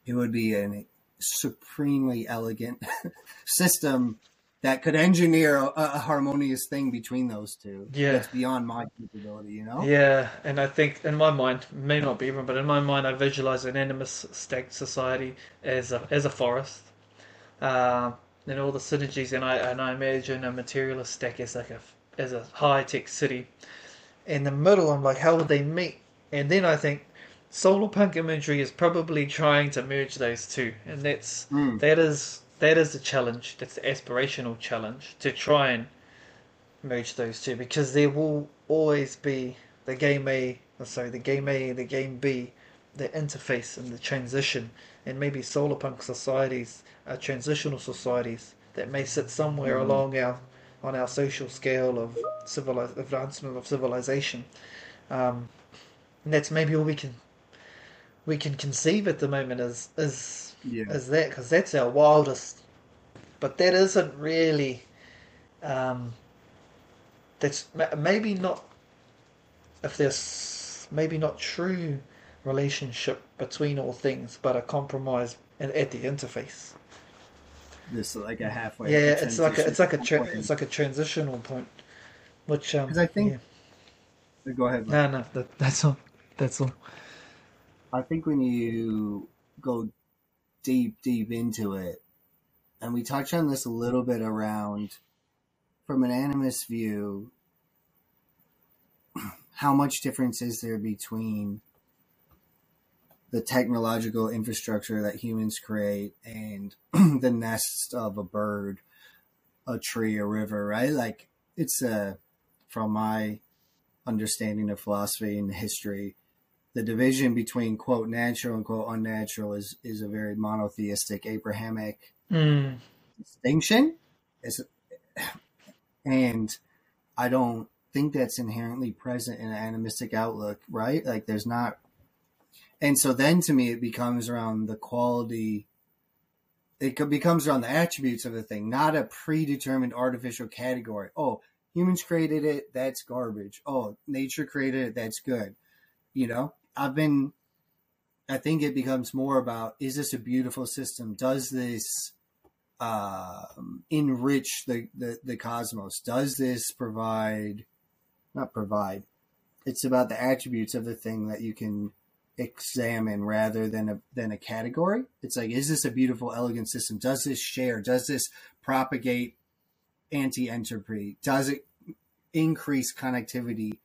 it would be an supremely elegant system that could engineer a, a harmonious thing between those two. Yeah, that's beyond my capability, you know. Yeah, and I think in my mind, may not be everyone, but in my mind, I visualize an animist stacked society as a as a forest, um, and all the synergies, and I and I imagine a materialist stack as like a as a high tech city. In the middle, I'm like, how would they meet? And then I think Solarpunk imagery is probably trying to merge those two, and that's mm. that is that is the challenge. That's the aspirational challenge, to try and merge those two, because there will always be the game A, or sorry, the game A, the game B, the interface and the transition. And maybe Solarpunk societies are transitional societies that may sit somewhere mm. along our on our social scale of civiliz- advancement of civilization, um, and that's maybe all we can. we can conceive at the moment is is yeah. is that, because that's our wildest. But that isn't really. Um, that's maybe not. If there's maybe not true relationship between all things, but a compromise and at the interface. This like a halfway. Yeah, it's like a, it's like a tra- it's like a transitional point, which um. Because I think. Yeah. Go ahead. Mike. No, no, that, that's all. That's all. I think when you go deep, deep into it, and we touched on this a little bit around, from an animist view, how much difference is there between the technological infrastructure that humans create and the nests of a bird, a tree, a river, right? Like, it's a, from my understanding of philosophy and history, the division between, quote, natural and, quote, unnatural is, is a very monotheistic, Abrahamic mm. distinction. It's, and I don't think that's inherently present in an animistic outlook, right? Like, there's not. And so then to me, it becomes around the quality. It becomes around the attributes of the thing, not a predetermined artificial category. Oh, humans created it. That's garbage. Oh, nature created it. That's good. You know? I've been, I think it becomes more about, is this a beautiful system? Does this uh, enrich the, the, the cosmos? Does this provide, not provide, it's about the attributes of the thing that you can examine rather than a, than a category. It's like, is this a beautiful, elegant system? Does this share? Does this propagate anti-entropy? Does it increase connectivity?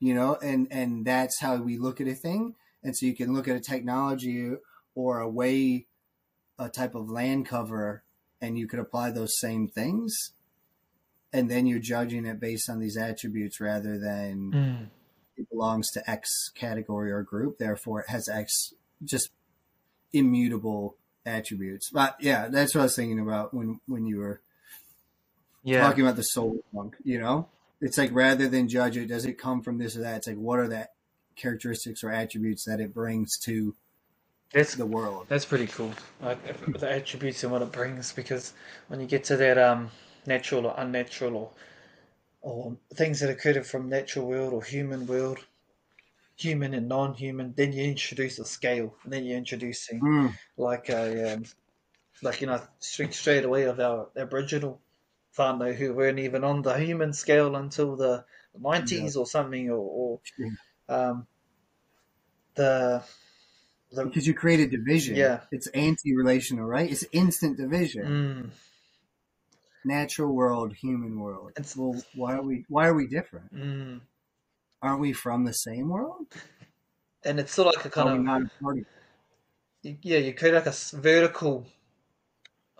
You know, and, and that's how we look at a thing. And so you can look at a technology or a way, a type of land cover, and you could apply those same things. And then you're judging it based on these attributes rather than mm. it belongs to X category or group. Therefore, it has X just immutable attributes. But yeah, that's what I was thinking about when, when you were yeah. talking about the soul punk, you know? It's like, rather than judge it, does it come from this or that? It's like, what are the characteristics or attributes that it brings to that's, the world? That's pretty cool. Like, the attributes and what it brings, because when you get to that um, natural or unnatural or, or things that are created from natural world or human world, human and non-human, then you introduce a scale, and then you're introducing mm. like a, um, like, you know, straight, straight away of our Aboriginal whānau who weren't even on the human scale until the nineties yeah. or something, or, or um, the, the because you create a division. Yeah, it's anti-relational, right? It's instant division. Mm. Natural world, human world. It's, well, why are we why are we different? Mm. Aren't we from the same world? And it's sort of like a kind are of yeah, you create like a vertical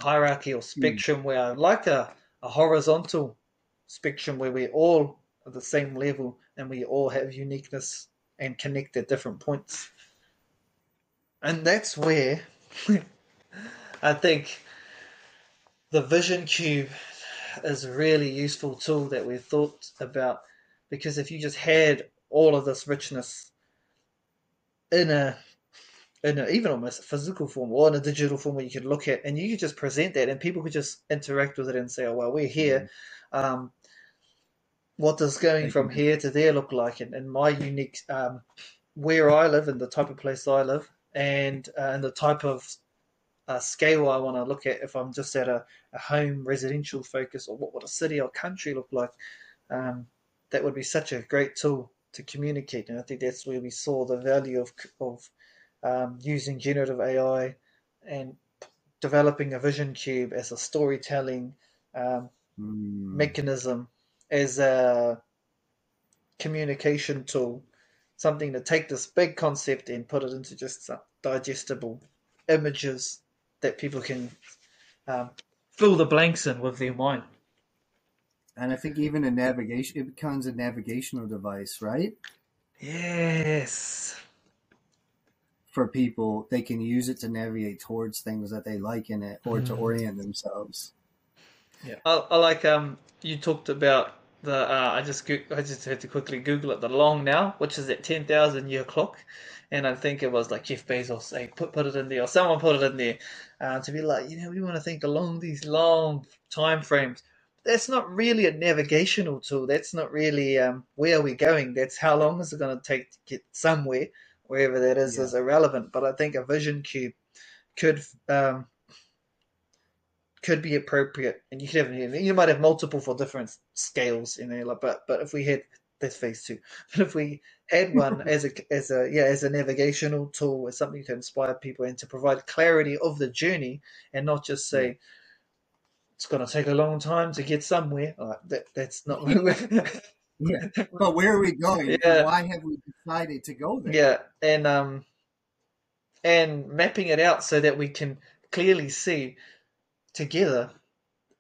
hierarchy or spectrum mm. where like a a horizontal spectrum where we're all at the same level and we all have uniqueness and connect at different points. And that's where I think the Vision Cube is a really useful tool that we've thought about, because if you just had all of this richness in a in a, even almost a physical form or in a digital form where you could look at and you could just present that and people could just interact with it and say, oh, well, we're here. Um, what does going from here to there look like? And, and my unique, um, where I live and the type of place I live and, uh, and the type of uh, scale I want to look at if I'm just at a, a home residential focus, or what would a city or country look like? Um, that would be such a great tool to communicate. And I think that's where we saw the value of, of, Um, using generative A I and p- developing a Vision Cube as a storytelling um, mm. mechanism, as a communication tool, something to take this big concept and put it into just digestible images that people can um, fill the blanks in with their mind. And I think even a navigation, it becomes a navigational device, right? Yes. For people, they can use it to navigate towards things that they like in it, or mm. to orient themselves. Yeah, I, I like um. You talked about the uh, I just I just had to quickly Google it. The long now, which is at ten thousand year clock, and I think it was like Jeff Bezos they put put it in there, or someone put it in there, uh, to be like, you know, we want to think along these long time frames. That's not really a navigational tool. That's not really um, where are we going. That's how long is it going to take to get somewhere, wherever that is, yeah. is irrelevant. But I think a vision cube could um, could be appropriate, and you could have you might have multiple for different scales in there. Like, but but if we had that's phase two. But if we had one as a as a yeah as a navigational tool, as something to inspire people and to provide clarity of the journey, and not just say. Yeah. It's going to take a long time to get somewhere. Oh, that, that's not where we're yeah. But where are we going? Yeah. Why have we decided to go there? Yeah, and um, and mapping it out so that we can clearly see together,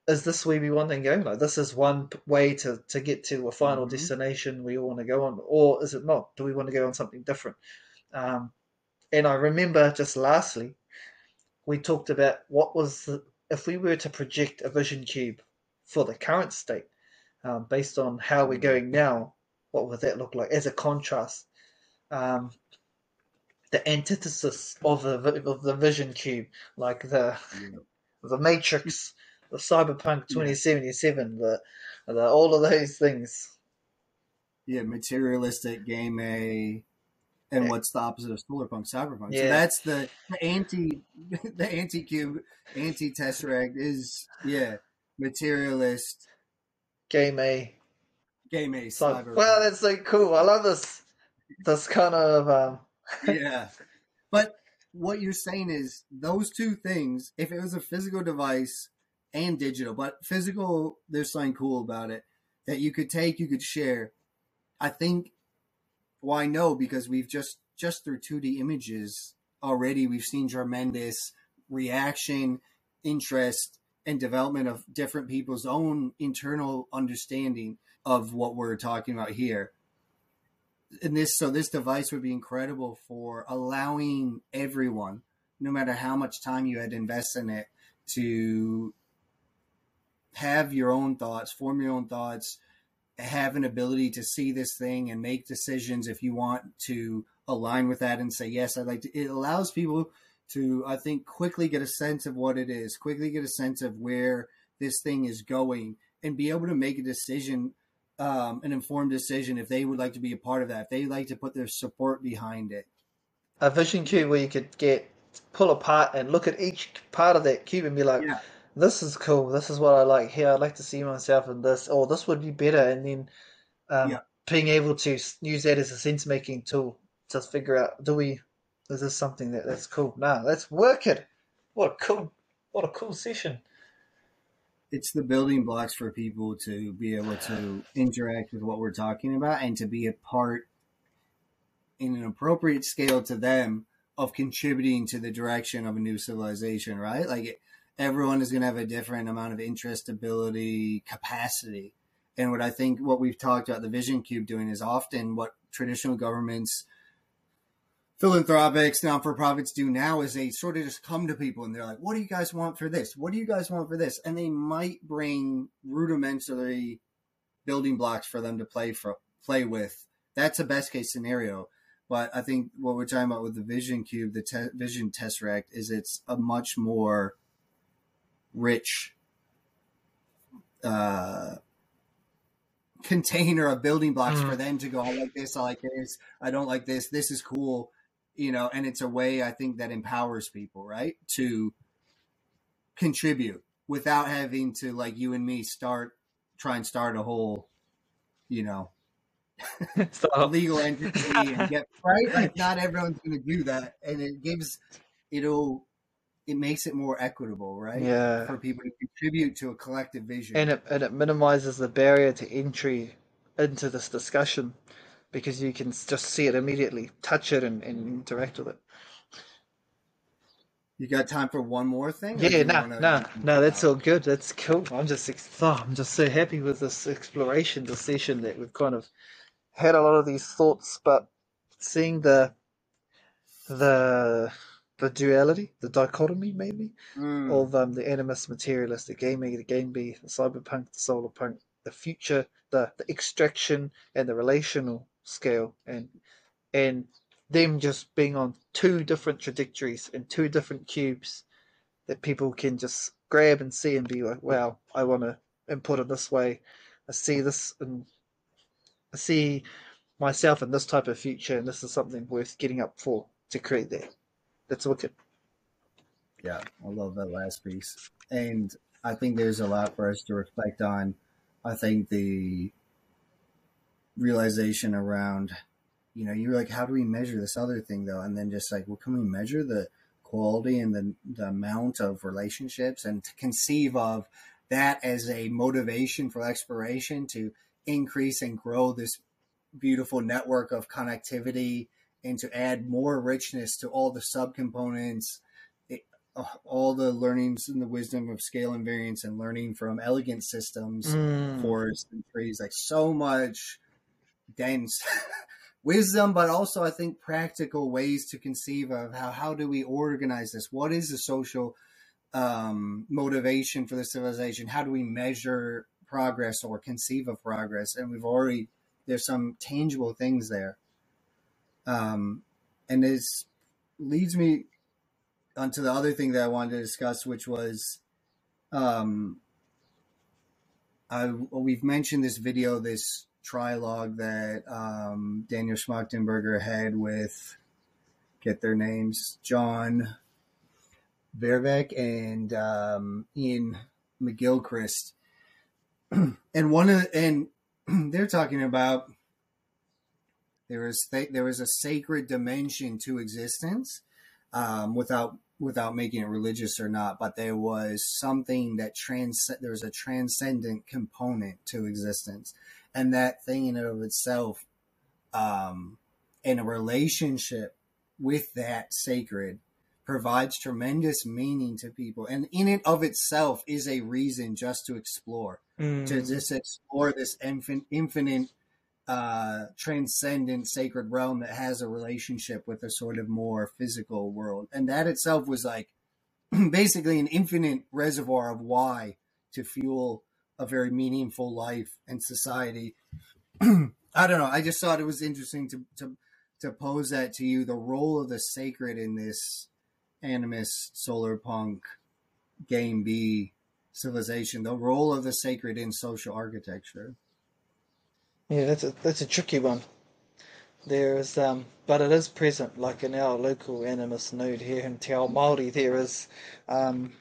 is this where we want to go? Like, this is one way to, to get to a final mm-hmm. destination we all want to go on, or is it not? Do we want to go on something different? Um, and I remember just lastly, we talked about what was the, if we were to project a vision cube for the current state, um, based on how we're going now, what would that look like as a contrast? Um, the antithesis of the of the vision cube, like the yeah. the Matrix, the Cyberpunk twenty seventy-seven, yeah. the the all of those things. Yeah, materialistic, game A. And yeah. what's the opposite of Solarpunk? Cyberpunk. Yeah. So that's the, the anti, the anti-cube, anti-tesseract is yeah, materialist. Game A. Game A. Cyberpunk. Well, that's so cool. I love this. This kind of um... yeah. But what you're saying is those two things. If it was a physical device and digital, but physical, there's something cool about it that you could take, you could share. I think. Well, I know because we've just, just through two D images already, we've seen tremendous reaction, interest, and development of different people's own internal understanding of what we're talking about here. And this, so this device would be incredible for allowing everyone, no matter how much time you had invested in it, to have your own thoughts, form your own thoughts, have an ability to see this thing and make decisions if you want to align with that and say, yes, I'd like to. It allows people to, I think, quickly get a sense of what it is, quickly get a sense of where this thing is going and be able to make a decision, um, an informed decision if they would like to be a part of that, if they'd like to put their support behind it. A vision cube where you could get, pull apart and look at each part of that cube and be like, yeah. This is cool. This is what I like here. I'd like to see myself in this. Or oh, this would be better. And then um, yeah. being able to use that as a sense-making tool to figure out, do we, is this something that, that's cool? No, let's work it. What a cool, what a cool session. It's the building blocks for people to be able to interact with what we're talking about and to be a part in an appropriate scale to them of contributing to the direction of a new civilization, right? Like it, everyone is going to have a different amount of interest, ability, capacity. And what I think what we've talked about the Vision Cube doing is often what traditional governments, philanthropics, not-for-profits do now is they sort of just come to people and they're like, what do you guys want for this? What do you guys want for this? And they might bring rudimentary building blocks for them to play for, play with. That's a best case scenario. But I think what we're talking about with the Vision Cube, the te- Vision Tesseract, is it's a much more rich uh, container of building blocks mm. for them to go, I like this, I like this, I don't like this, this is cool, you know, and it's a way I think that empowers people, right, to contribute without having to, like you and me, start, try and start a whole, you know, legal entity and get, right? Like not everyone's going to do that, and it gives, it'll, it makes it more equitable, right? Yeah. For people to contribute to a collective vision. And it, and it minimizes the barrier to entry into this discussion because you can just see it immediately, touch it and, and interact with it. You got time for one more thing? Yeah, no, no, no, no, that's all good. That's cool. I'm just, oh, I'm just so happy with this exploration, this session that we've kind of had a lot of these thoughts, but seeing the, the, the duality, the dichotomy, maybe, mm. of um, the animus materialist, the game A, the game B, the cyberpunk, the solarpunk, the future, the, the extraction and the relational scale, and and them just being on two different trajectories and two different cubes that people can just grab and see and be like, wow, I want to input it this way. I see this and I see myself in this type of future, and this is something worth getting up for to create that. That's wicked. Yeah, I love that last piece. And I think there's a lot for us to reflect on. I think the realization around, you know, you're like, how do we measure this other thing though? And then just like, well, can we measure the quality and the, the amount of relationships, and to conceive of that as a motivation for exploration to increase and grow this beautiful network of connectivity, and to add more richness to all the subcomponents, all the learnings and the wisdom of scale and variance, and learning from elegant systems, mm. forests and trees, like so much dense wisdom, but also I think practical ways to conceive of how, how do we organize this? What is the social um, motivation for the civilization? How do we measure progress or conceive of progress? And we've already, there's some tangible things there. Um, and this leads me onto the other thing that I wanted to discuss, which was, um, I, we've mentioned this video, this trilogue that um, Daniel Schmachtenberger had with, get their names, John Verbeck and um, Ian McGilchrist, and one of and they're talking about there is th there is a sacred dimension to existence, um, without. without making it religious or not, but there was something that trans, there was a transcendent component to existence. And that thing in and of itself, um, in a relationship with that sacred, provides tremendous meaning to people. And in and of itself is a reason just to explore, mm. to just explore this infin infinite, uh, transcendent sacred realm that has a relationship with a sort of more physical world. And that itself was like basically an infinite reservoir of why to fuel a very meaningful life and society. I don't know. I just thought it was interesting to, to, to pose that to you, the role of the sacred in this animist solarpunk game B civilization, the role of the sacred in social architecture. Yeah, that's a that's a tricky one. There is, um, but it is present. Like in our local animist node here in Te Ao Māori, there is, um,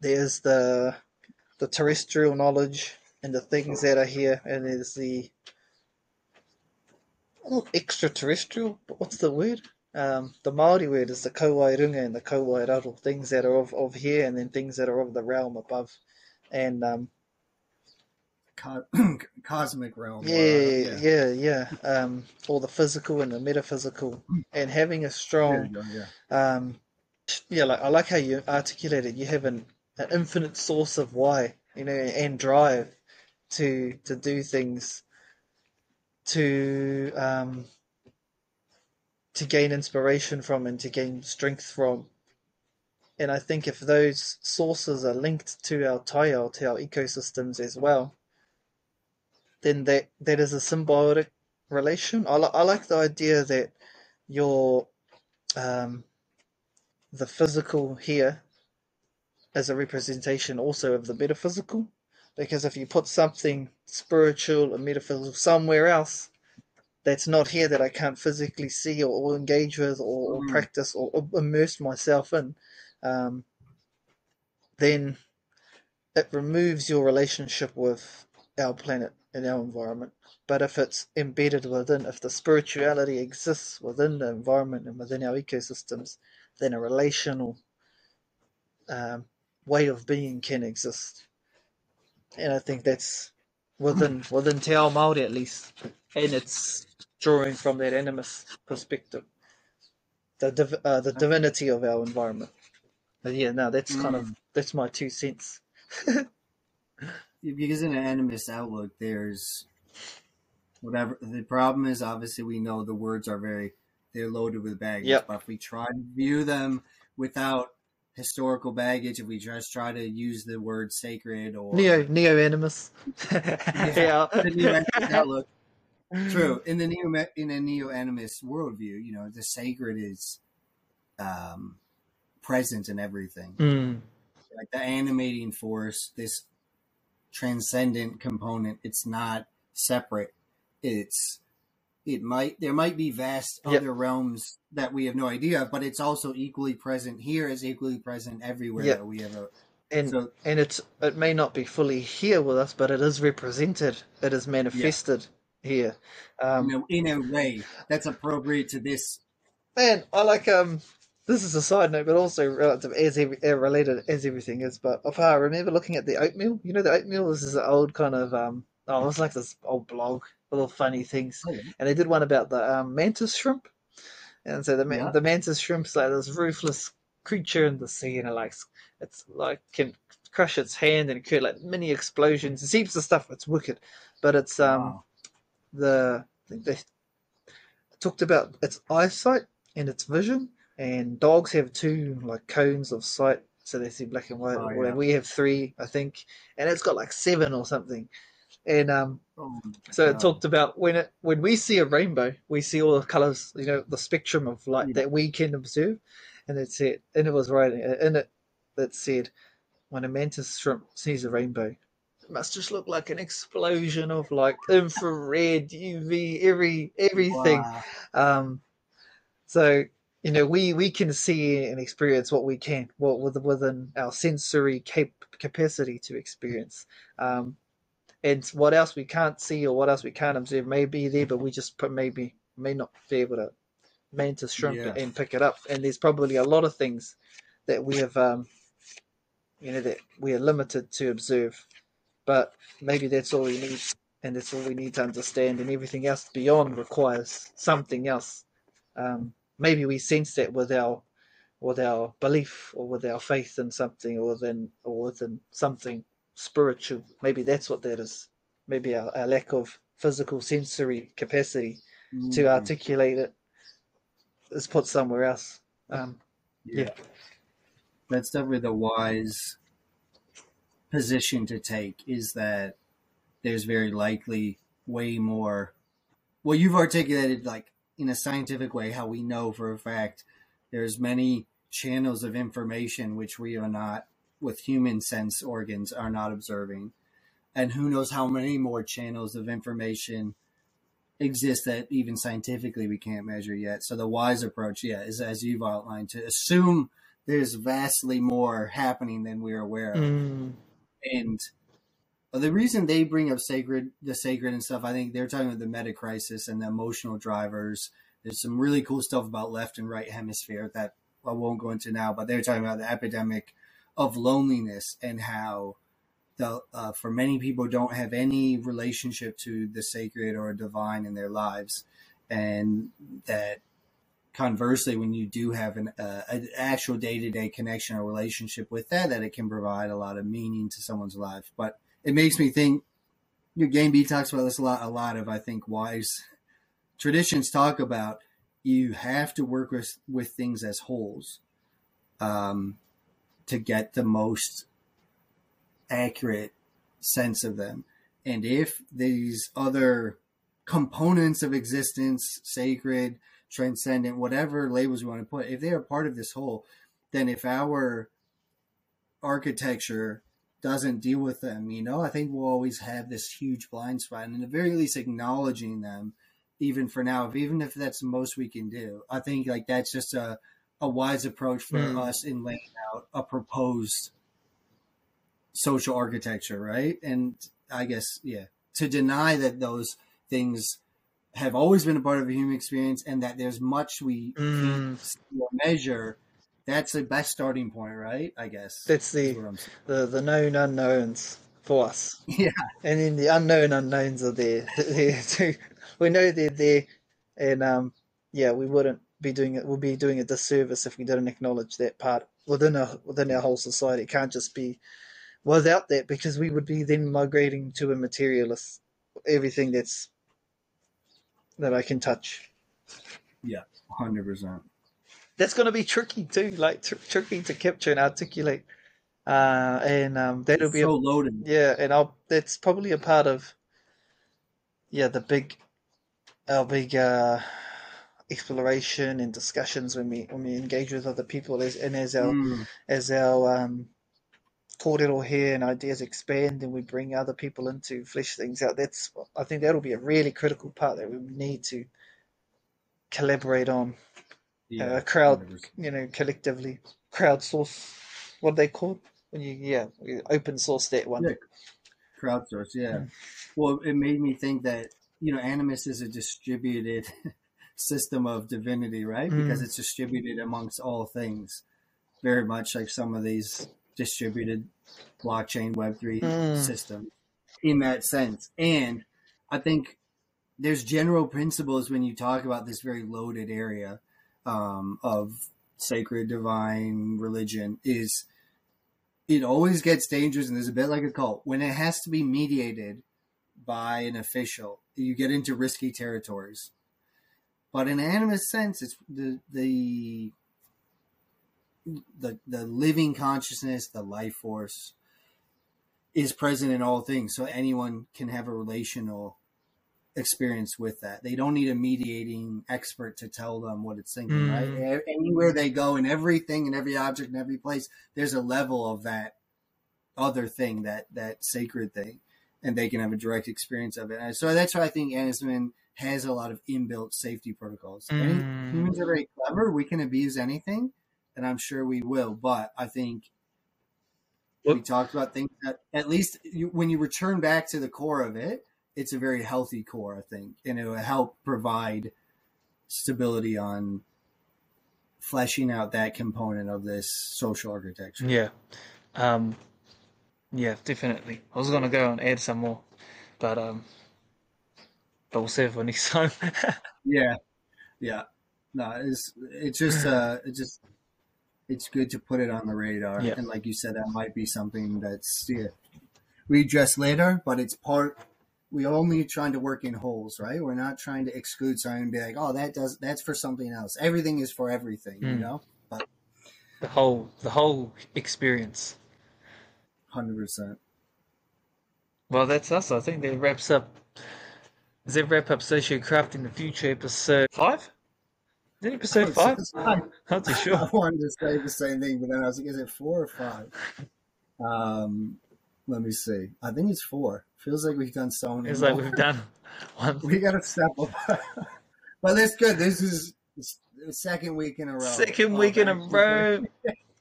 there's the the terrestrial knowledge and the things that are here, and there's the not extraterrestrial, but what's the word? Um, the Māori word is the kōwai runga and the kōwai raru, things that are of of here, and then things that are of the realm above, and um. cosmic realm. Yeah, uh, yeah, yeah, yeah. Um, all the physical and the metaphysical, and having a strong, go, yeah. um, yeah. Like I like how you articulated. You have an, an infinite source of why, you know, and drive to to do things, to um, to gain inspiration from and to gain strength from. And I think if those sources are linked to our taiao, to our ecosystems as well, then that, that is a symbiotic relation. I, li I like the idea that your um, the physical here is a representation also of the metaphysical, because if you put something spiritual and metaphysical somewhere else that's not here, that I can't physically see or, or engage with or, or practice or, or immerse myself in, um, then it removes your relationship with our planet and our environment. But if it's embedded within, if the spirituality exists within the environment and within our ecosystems, then a relational um, way of being can exist. And I think that's within within Te Ao Māori at least, and it's drawing from that animist perspective, the div uh, the divinity of our environment. But yeah, no, that's mm. kind of that's my two cents. Because in an animist outlook, there's whatever the problem is. Obviously, we know the words are very, they're loaded with baggage. Yep. But if we try to view them without historical baggage if we just try to use the word sacred or neo neo animus. Yeah, yeah. The neo-animist outlook. True. In the neo in a neo animist worldview, you know, the sacred is um, present in everything, mm. like the animating force, this transcendent component. It's not separate. It's It might, there might be vast yep. other realms that we have no idea of, but it's also equally present here, is equally present everywhere yep. that we have. A, and so, and it's, it may not be fully here with us, but it is represented. It is manifested yeah. here. Um, you know, in a way that's appropriate to this. Man, I like, um, this is a side note, but also relative as every, related as everything is. But if I remember looking at the oatmeal, you know, the oatmeal, this is an old kind of, um, oh, it was like this old blog. Little funny things, oh, yeah. and they did one about the um, mantis shrimp, and so the man yeah. the mantis shrimp's like this ruthless creature in the sea, and it likes it's like can crush its hand and create like mini explosions. It seems the stuff it's wicked, but it's um wow. the I think they talked about its eyesight and its vision, and dogs have two like cones of sight, so they see black and white. Oh, yeah. We have three, I think, and it's got like seven or something. And um, oh, so it talked about when it when we see a rainbow, we see all the colors, you know, the spectrum of light yeah. that we can observe. And it said, and it was writing in it that said, when a mantis shrimp sees a rainbow, it must just look like an explosion of like infrared, U V, every everything. Wow. Um, so you know, we we can see and experience what we can, what well, within our sensory cap capacity to experience. Um, And what else we can't see or what else we can't observe may be there, but we just put maybe may not be able to mantis shrimp yeah. and pick it up. And there's probably a lot of things that we have, um, you know, that we are limited to observe. But maybe that's all we need, and that's all we need to understand. And everything else beyond requires something else. Um, maybe we sense that with our with our belief or with our faith in something, or within or within something. Spiritual, maybe that's what that is. Maybe our, our lack of physical sensory capacity mm. to articulate it is put somewhere else. Um, yeah. yeah, that's definitely the wise position to take. Is that there's very likely way more. Well, you've articulated like in a scientific way how we know for a fact there's many channels of information which we are not. With human sense organs are not observing, and who knows how many more channels of information exist that even scientifically we can't measure yet. So the wise approach, yeah, is as you've outlined, to assume there's vastly more happening than we're aware of. Mm. And the reason they bring up sacred, the sacred and stuff, I think they're talking about the meta crisis and the emotional drivers. There's some really cool stuff about left and right hemisphere that I won't go into now, but they're talking about the epidemic of loneliness and how the, uh, for many people don't have any relationship to the sacred or divine in their lives. And that conversely, when you do have an, uh, an actual day-to-day connection or relationship with that, that it can provide a lot of meaning to someone's life. But it makes me think, your Game B talks about this a lot, a lot of, I think, wise traditions talk about, you have to work with, with things as wholes. Um, to get the most accurate sense of them. And if these other components of existence, sacred, transcendent, whatever labels we want to put, if they are part of this whole, then if our architecture doesn't deal with them, you know, I think we'll always have this huge blind spot. And at the very least, acknowledging them, even for now, if, even if that's the most we can do, I think like that's just a, a wise approach for mm. us in laying out a proposed social architecture, right? And I guess, yeah, to deny that those things have always been a part of a human experience and that there's much we mm. measure, that's the best starting point, right? I guess. That's the, that's the, the known unknowns for us. Yeah. And then the unknown unknowns are there. there too. We know they're there, and um, yeah, we wouldn't be doing it we'll be doing a disservice if we didn't acknowledge that part within our within our whole society. It can't just be without that, because we would be then migrating to a materialist everything that's that I can touch. Yeah, one hundred percent. that's going to be tricky too, like tr tricky to capture and articulate. Uh, and um, that'll it's be so a, loaded. Yeah, and I'll, that's probably a part of yeah the big our big uh, exploration and discussions when we when we engage with other people, as and as our mm. as our um, kōrero here and ideas expand and we bring other people in to flesh things out. That's I think that'll be a really critical part that we need to collaborate on. Yeah, uh, crowd, one hundred percent. You know, collectively crowdsource. What are they called when you yeah open source that one? Yeah. Crowdsource, yeah. Mm. Well, it made me think that you know animus is a distributed system of divinity, right? Mm. Because it's distributed amongst all things, very much like some of these distributed blockchain Web three mm. systems in that sense. And I think there's general principles when you talk about this very loaded area um, of sacred, divine, religion is it always gets dangerous, and there's a bit like a cult. When it has to be mediated by an official, you get into risky territories. But in an animist sense, it's the, the the the living consciousness, the life force, is present in all things. So anyone can have a relational experience with that. They don't need a mediating expert to tell them what it's thinking, mm. right? Anywhere they go, in everything, in every object, in every place, there's a level of that other thing, that that sacred thing, and they can have a direct experience of it. And so that's why I think Anisman has a lot of inbuilt safety protocols. Mm. Any, humans are very clever. We can abuse anything, and I'm sure we will. But I think Whoop. we talked about things that, at least you, when you return back to the core of it, it's a very healthy core, I think, and it will help provide stability on fleshing out that component of this social architecture. Yeah. Um, yeah, definitely. I was going to go and add some more, but, um, but we'll save for next time. yeah. Yeah. No, it's, it's just, uh, it's just, it's good to put it on the radar. Yeah. And like you said, that might be something that's, yeah, we address later, but it's part, we only trying to work in holes, right? We're not trying to exclude something and be like, oh, that does that's for something else. Everything is for everything, mm. you know? But the whole the whole experience. one hundred percent. Well, that's us. I think that wraps up does that wrap up Sociocrafting the Future episode five? Is it episode five? I'm not too sure. I wanted to say the same thing, but then I was like, is it four or five? Um Let me see. I think it's four. Feels like we've done so many. It's more. Like we've done one. We got to step up. But that's good. This is the second week in a row. Second oh, week in a row.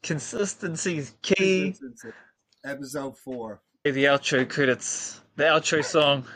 Consistency is key. Consistency. Episode four. The outro credits. The outro song.